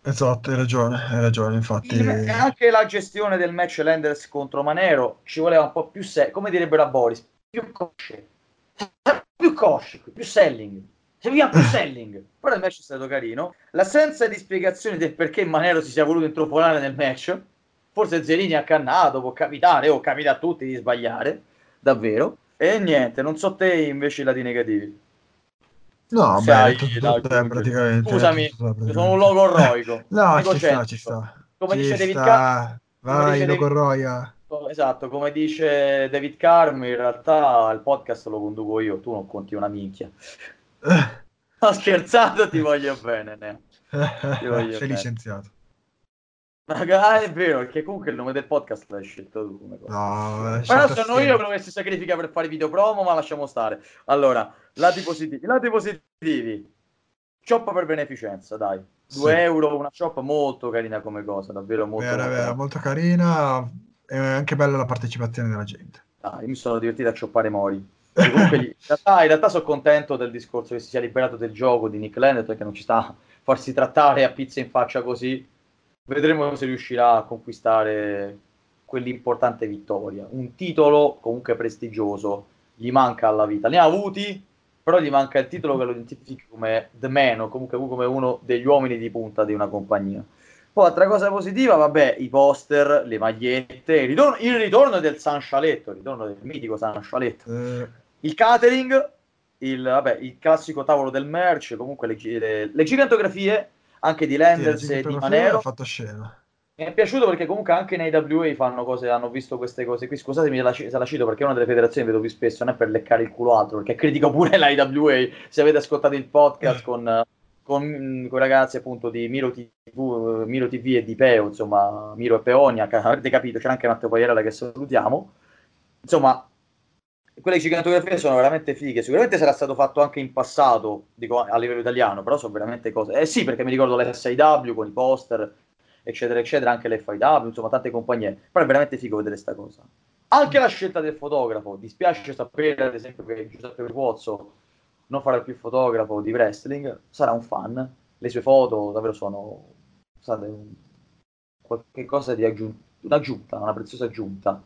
Esatto, hai ragione, hai ragione, infatti. E anche la gestione del match Landers contro Manero ci voleva un po' più, se- come direbbero a Boris, più cosce, più cosce, più selling. Se via più selling, però il match è stato carino. L'assenza di spiegazioni del perché Manero si sia voluto intrufolare nel match, forse Zerini ha cannato, può capitare, o oh, capita a tutti di sbagliare, davvero. E niente, non so te invece i lati negativi. No, beh, tutto te praticamente. Scusami, sono un logorroico. No, ci sta, ci sta. Come dice David Carr, vai logorroia. Esatto, come dice David Carm, in realtà il podcast lo conduco io, tu non conti una minchia. Ho scherzato, ti voglio bene. Ti voglio sei bene. Licenziato. Raga, è vero, perché comunque il nome del podcast l'hai scelto tu come cosa. No, però sono stile. Io quello che si sacrifica per fare video promo, ma lasciamo stare. Allora, lati positivi, lati positivi. Shop per beneficenza, dai. due sì. euro, una shop molto carina come cosa, davvero molto vera, molto, vera, carina. molto carina. E anche bella la partecipazione della gente. Dai, mi sono divertito a shoppare Mori. Comunque, in realtà, in realtà sono contento del discorso che si sia liberato del gioco di Nick Landers, perché non ci sta a farsi trattare a pizza in faccia così. Vedremo se riuscirà a conquistare quell'importante vittoria. Un titolo comunque prestigioso, gli manca alla vita. Ne ha avuti, però gli manca il titolo che lo identifichi come The Man, o comunque come uno degli uomini di punta di una compagnia. Poi, altra cosa positiva, vabbè, i poster, le magliette, il ritorno, il ritorno del San Scialetto, il ritorno del mitico San Scialetto. Eh. Il catering, il, vabbè, il classico tavolo del merch, comunque le, le, le gigantografie, anche di Landers sì, e di Manero. Fatto scena. Mi è piaciuto perché comunque anche nei W A fanno cose, hanno visto queste cose qui. Scusatemi se la cito perché è una delle federazioni che vedo più spesso, non è per leccare il culo altro, perché critico pure la I W A. Se avete ascoltato il podcast eh. con, con, con ragazzi appunto di Miro T V, Miro T V e di Peo, insomma Miro e Peonia, avete capito, c'era anche Matteo Pagliarella che salutiamo. Insomma, quelle gigantografie sono veramente fighe, sicuramente sarà stato fatto anche in passato, dico a livello italiano, però sono veramente cose, eh sì, perché mi ricordo l'S I W con i poster, eccetera, eccetera, anche l'F I W, insomma tante compagnie, però è veramente figo vedere sta cosa. Anche la scelta del fotografo, dispiace sapere ad esempio che Giuseppe Puozzo non farà più fotografo di wrestling, sarà un fan, le sue foto davvero sono state qualcosa di aggiunta, un'aggiunta, una preziosa aggiunta.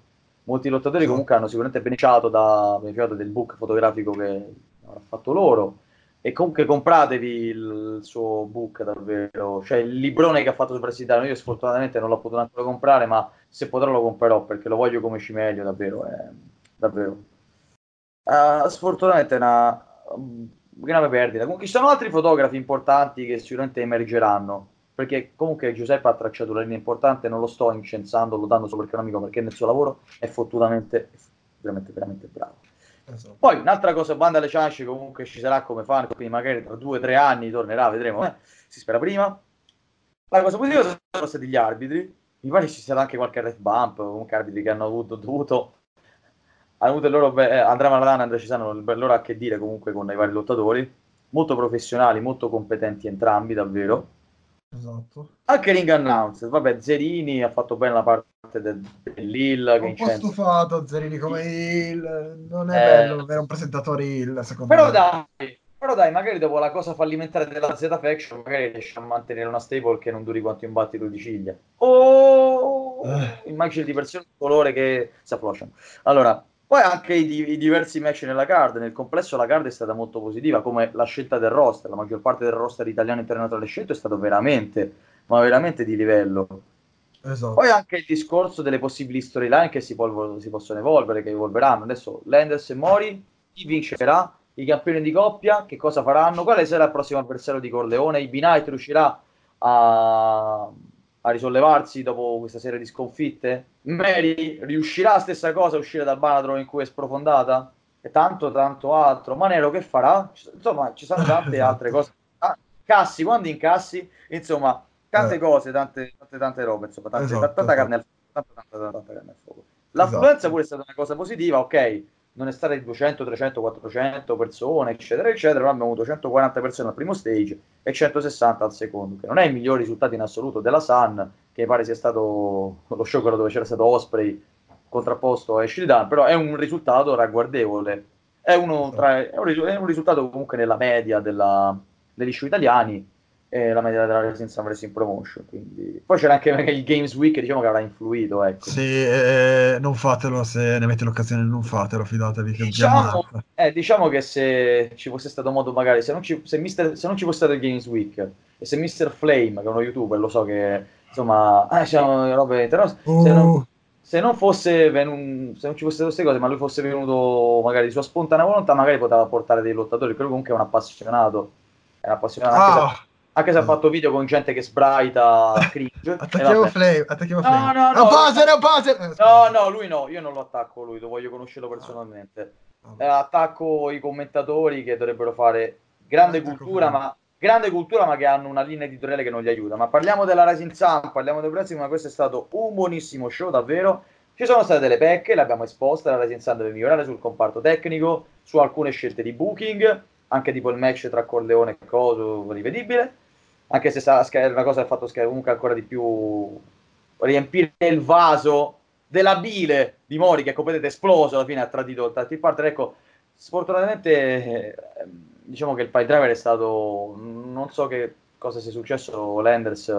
Molti lottatori comunque hanno sicuramente beneficiato, da, beneficiato del book fotografico che hanno fatto loro, e comunque compratevi il suo book davvero, cioè il librone che ha fatto su Brasiliano. Io sfortunatamente non l'ho potuto ancora comprare, ma se potrò lo comprerò perché lo voglio come cimelio davvero, eh, davvero. Uh, sfortunatamente è una um, grave perdita. Comunque ci sono altri fotografi importanti che sicuramente emergeranno, perché comunque Giuseppe ha tracciato una linea importante, non lo sto incensando, lo dando solo perché è un amico, perché nel suo lavoro è fottutamente, veramente, veramente bravo. Esatto. Poi un'altra cosa, banda alle ciance, comunque ci sarà come fan, quindi magari tra due o tre anni tornerà, vedremo, eh? Si spera prima. La cosa positiva sono stati gli arbitri, mi pare ci sarà anche qualche ref bump, comunque arbitri che hanno avuto, dovuto, hanno avuto il loro, be- Andrea Maradana, Andrea Cesana, il loro a che dire comunque con i vari lottatori, molto professionali, molto competenti entrambi davvero. Esatto. Anche Ring Announce, vabbè, Zerini ha fatto bene la parte del, dell'Hill. Che un po' stufato Zerini come Hill, non è eh, bello avere un presentatore Hill, secondo però me. Dai, però dai, magari dopo la cosa fallimentare della Z Faction, magari riesce a mantenere una stable che non duri quanto un battito di ciglia. Oh, eh. Immagini di persone di colore che si afflosciano. Allora, poi anche i, i diversi match nella card, nel complesso la card è stata molto positiva, come la scelta del roster, la maggior parte del roster italiano internato alle scelte è stato veramente, ma veramente di livello. Esatto. Poi anche il discorso delle possibili storyline che si, po- si possono evolvere, che evolveranno. Adesso Landers e Mori, chi vincerà? I campioni di coppia, che cosa faranno? Quale sarà il prossimo avversario di Corleone? Ebi Knight riuscirà a... a risollevarsi dopo questa serie di sconfitte? Mary riuscirà, stessa cosa, a uscire dal Banatron in cui è sprofondata? E tanto tanto altro. Manero che farà? Insomma, ci sono tante altre cose. Ah, Cassi, quando incassi? Insomma, tante eh. cose, tante, tante tante robe, insomma, tante, esatto, tanta, tanta, esatto. carne al, tanta, tanta, tanta, tanta carne al fuoco. L'affluenza esatto. pure è stata una cosa positiva, ok, non è stata di duecento, trecento, quattrocento persone, eccetera, eccetera, ma abbiamo avuto centoquaranta persone al primo stage e centosessanta al secondo, che non è il miglior risultato in assoluto della Sun, che pare sia stato lo sciopero dove c'era stato Osprey contrapposto a Shiridan, però è un risultato ragguardevole, è, uno tra, è, un, ris- è un risultato comunque nella media della, degli show italiani e la media della Rising Sun Wrestling Promotion, quindi... Poi c'era anche il Games Week, diciamo, che avrà influito, ecco. Sì, eh, non fatelo, se ne avete l'occasione non fatelo, fidatevi che diciamo, eh, diciamo che se ci fosse stato modo, magari se non ci, se Mister, se non ci fosse stato il Games Week e se Mister Flame, che è uno youtuber, lo so che insomma eh, diciamo, robe, però, uh. se, non, se non fosse venuto, se non ci fossero queste cose, ma lui fosse venuto magari di sua spontanea volontà, magari poteva portare dei lottatori, perché comunque è un appassionato, è un appassionato ah. anche se... Anche se ha fatto video con gente che sbraita, cringe. Attacchiamo Flame, attacchiamo Flame. No, no, no. Buzzer, buzzer. No, no, lui no, io non lo attacco lui, lo voglio conoscerlo personalmente. Eh, attacco i commentatori che dovrebbero fare grande attacco cultura, Flame. Ma grande cultura, ma che hanno una linea editoriale che non gli aiuta. Ma parliamo della Rising Sun, parliamo del wrestling, ma questo è stato un buonissimo show, davvero. Ci sono state delle pecche, l'abbiamo esposta, la Rising Sun deve migliorare sul comparto tecnico, su alcune scelte di booking, anche tipo il match tra Corleone e Coso, rivedibile, anche se è una cosa che ha fatto comunque ancora di più riempire il vaso della bile di Mori, che completamente esploso, alla fine ha tradito il tactic partner. Ecco, sfortunatamente diciamo che il pile driver è stato, non so che cosa sia successo, Landers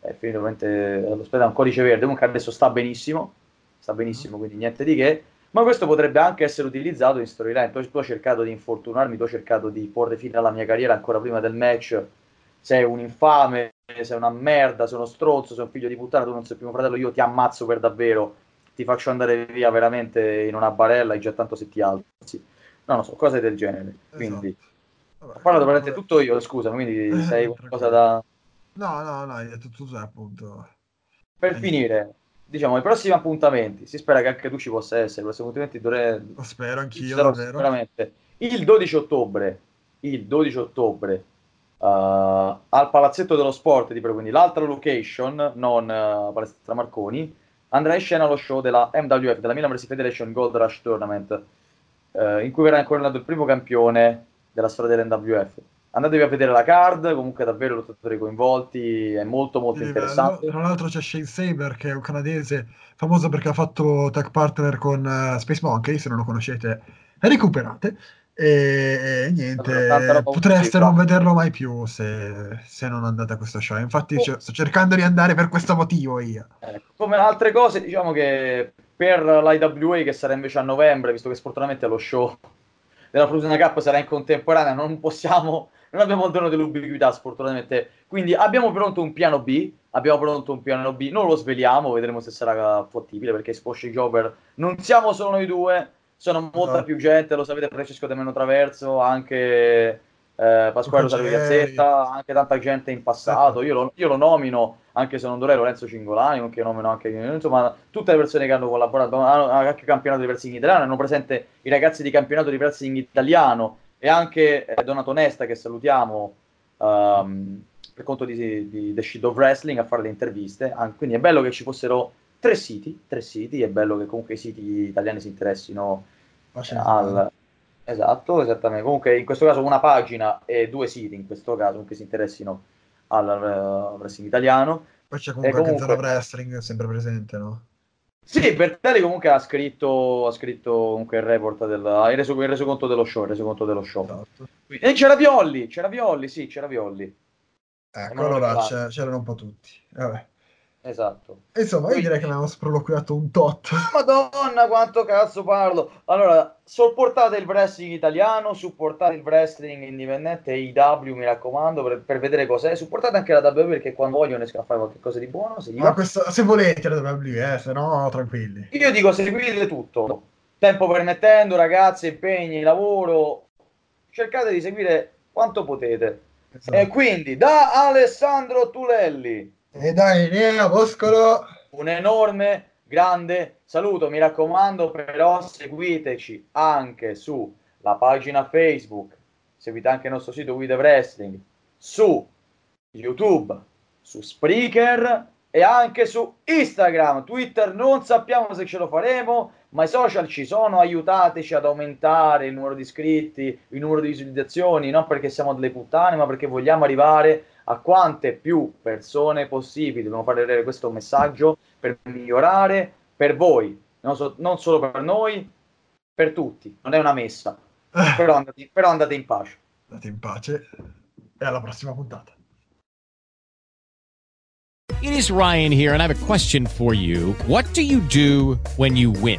è finito veramente all'ospedale, un codice verde, comunque adesso sta benissimo, sta benissimo, quindi niente di che. Ma questo potrebbe anche essere utilizzato in storyline. Tu, tu hai cercato di infortunarmi, tu hai cercato di porre fine alla mia carriera ancora prima del match, sei un infame, sei una merda, sono stronzo, sei un figlio di puttana, tu non sei più mio fratello, io ti ammazzo per davvero, ti faccio andare via veramente in una barella, e già tanto se ti alzi, non lo so, cose del genere. Quindi esatto. Vabbè, ho parlato veramente tutto io, scusa, quindi sei qualcosa da... No, no, no, è tutto usato, appunto. Per quindi... finire... diciamo, i prossimi appuntamenti, si spera che anche tu ci possa essere, i prossimi appuntamenti dovrei... Lo spero anch'io, davvero. Sicuramente. Il dodici ottobre, il dodici ottobre, uh, al Palazzetto dello Sport, di quindi l'altra location, non uh, Palestra Marconi, andrà in scena lo show della M W F, della Milan Wrestling Federation Gold Rush Tournament, uh, in cui verrà incoronato il primo campione della storia dell'M W F. Andatevi a vedere la card, comunque davvero lottatori coinvolti, è molto molto sì, interessante. Tra l'altro c'è Shane Saber, che è un canadese famoso perché ha fatto tag partner con uh, Space Monkey, se non lo conoscete recuperate, e, e niente, allora, potreste non vederlo mai più se, se non andate a questo show, infatti oh. sto cercando di andare per questo motivo io. Ecco. Come altre cose, diciamo che per l'I W A, che sarà invece a novembre, visto che sfortunatamente è lo show della Frozen Cup sarà in contemporanea, non possiamo... non abbiamo il dono dell'ubiquità, sfortunatamente. Quindi abbiamo pronto un piano B, abbiamo pronto un piano B, non lo sveliamo, vedremo se sarà fattibile, perché Squash Jobber non siamo solo noi due, sono molta no. più gente, lo sapete, Francesco De Meno Traverso, anche eh, Pasquale Rosario Gazzetta, anche tanta gente in passato, io lo, io lo nomino, anche se non dovrei, Lorenzo Cingolani, che nomino anche insomma, tutte le persone che hanno collaborato, hanno anche il campionato di wrestling italiano, hanno presente i ragazzi di campionato di wrestling italiano, e anche Donato Nesta, che salutiamo um, per conto di, di The Shield of Wrestling, a fare le interviste. An- quindi è bello che ci fossero tre siti, tre siti, è bello che comunque i siti italiani si interessino eh, al... Esatto, esattamente. Comunque in questo caso una pagina e due siti, in questo caso, comunque si interessino al uh, wrestling italiano. Poi c'è comunque, comunque... anche Zero Wrestling sempre presente, no? Sì, Bertelli comunque ha scritto, ha scritto comunque il report, del, il, reso, il resoconto dello show, il resoconto dello show. Esatto. E c'era Violli, c'era Violli, sì, c'era Violli. Ecco, allora c'era, c'erano un po' tutti. Vabbè. Esatto. Insomma, io quindi, direi che abbiamo sproloquiato un tot. Madonna, quanto cazzo parlo! Allora, supportate il wrestling italiano, supportate il wrestling indipendente, I W, mi raccomando, per, per vedere cos'è. Supportate anche la W W E, perché quando vogliono escono a fare qualche cosa di buono. Se, Ma questo, se volete la W W E, eh, se no tranquilli. Io dico, seguite tutto. Tempo permettendo, ragazzi, impegni, lavoro. Cercate di seguire quanto potete. Esatto. E quindi, da Alessandro Tulelli e dai Nea Boscolo, un enorme grande saluto, mi raccomando, però seguiteci anche su la pagina Facebook, seguite anche il nostro sito We The Wrestling, su YouTube, su Spreaker e anche su Instagram, Twitter non sappiamo se ce lo faremo, ma i social ci sono, aiutateci ad aumentare il numero di iscritti, il numero di visualizzazioni, non perché siamo delle puttane, ma perché vogliamo arrivare a quante più persone possibili. Dobbiamo far vedere questo messaggio per migliorare per voi, non, so, non solo per noi, per tutti, non è una messa, però, andate, però andate in pace, andate in pace e alla prossima puntata. It is Ryan here, and I have a question for you. What do you do when you win?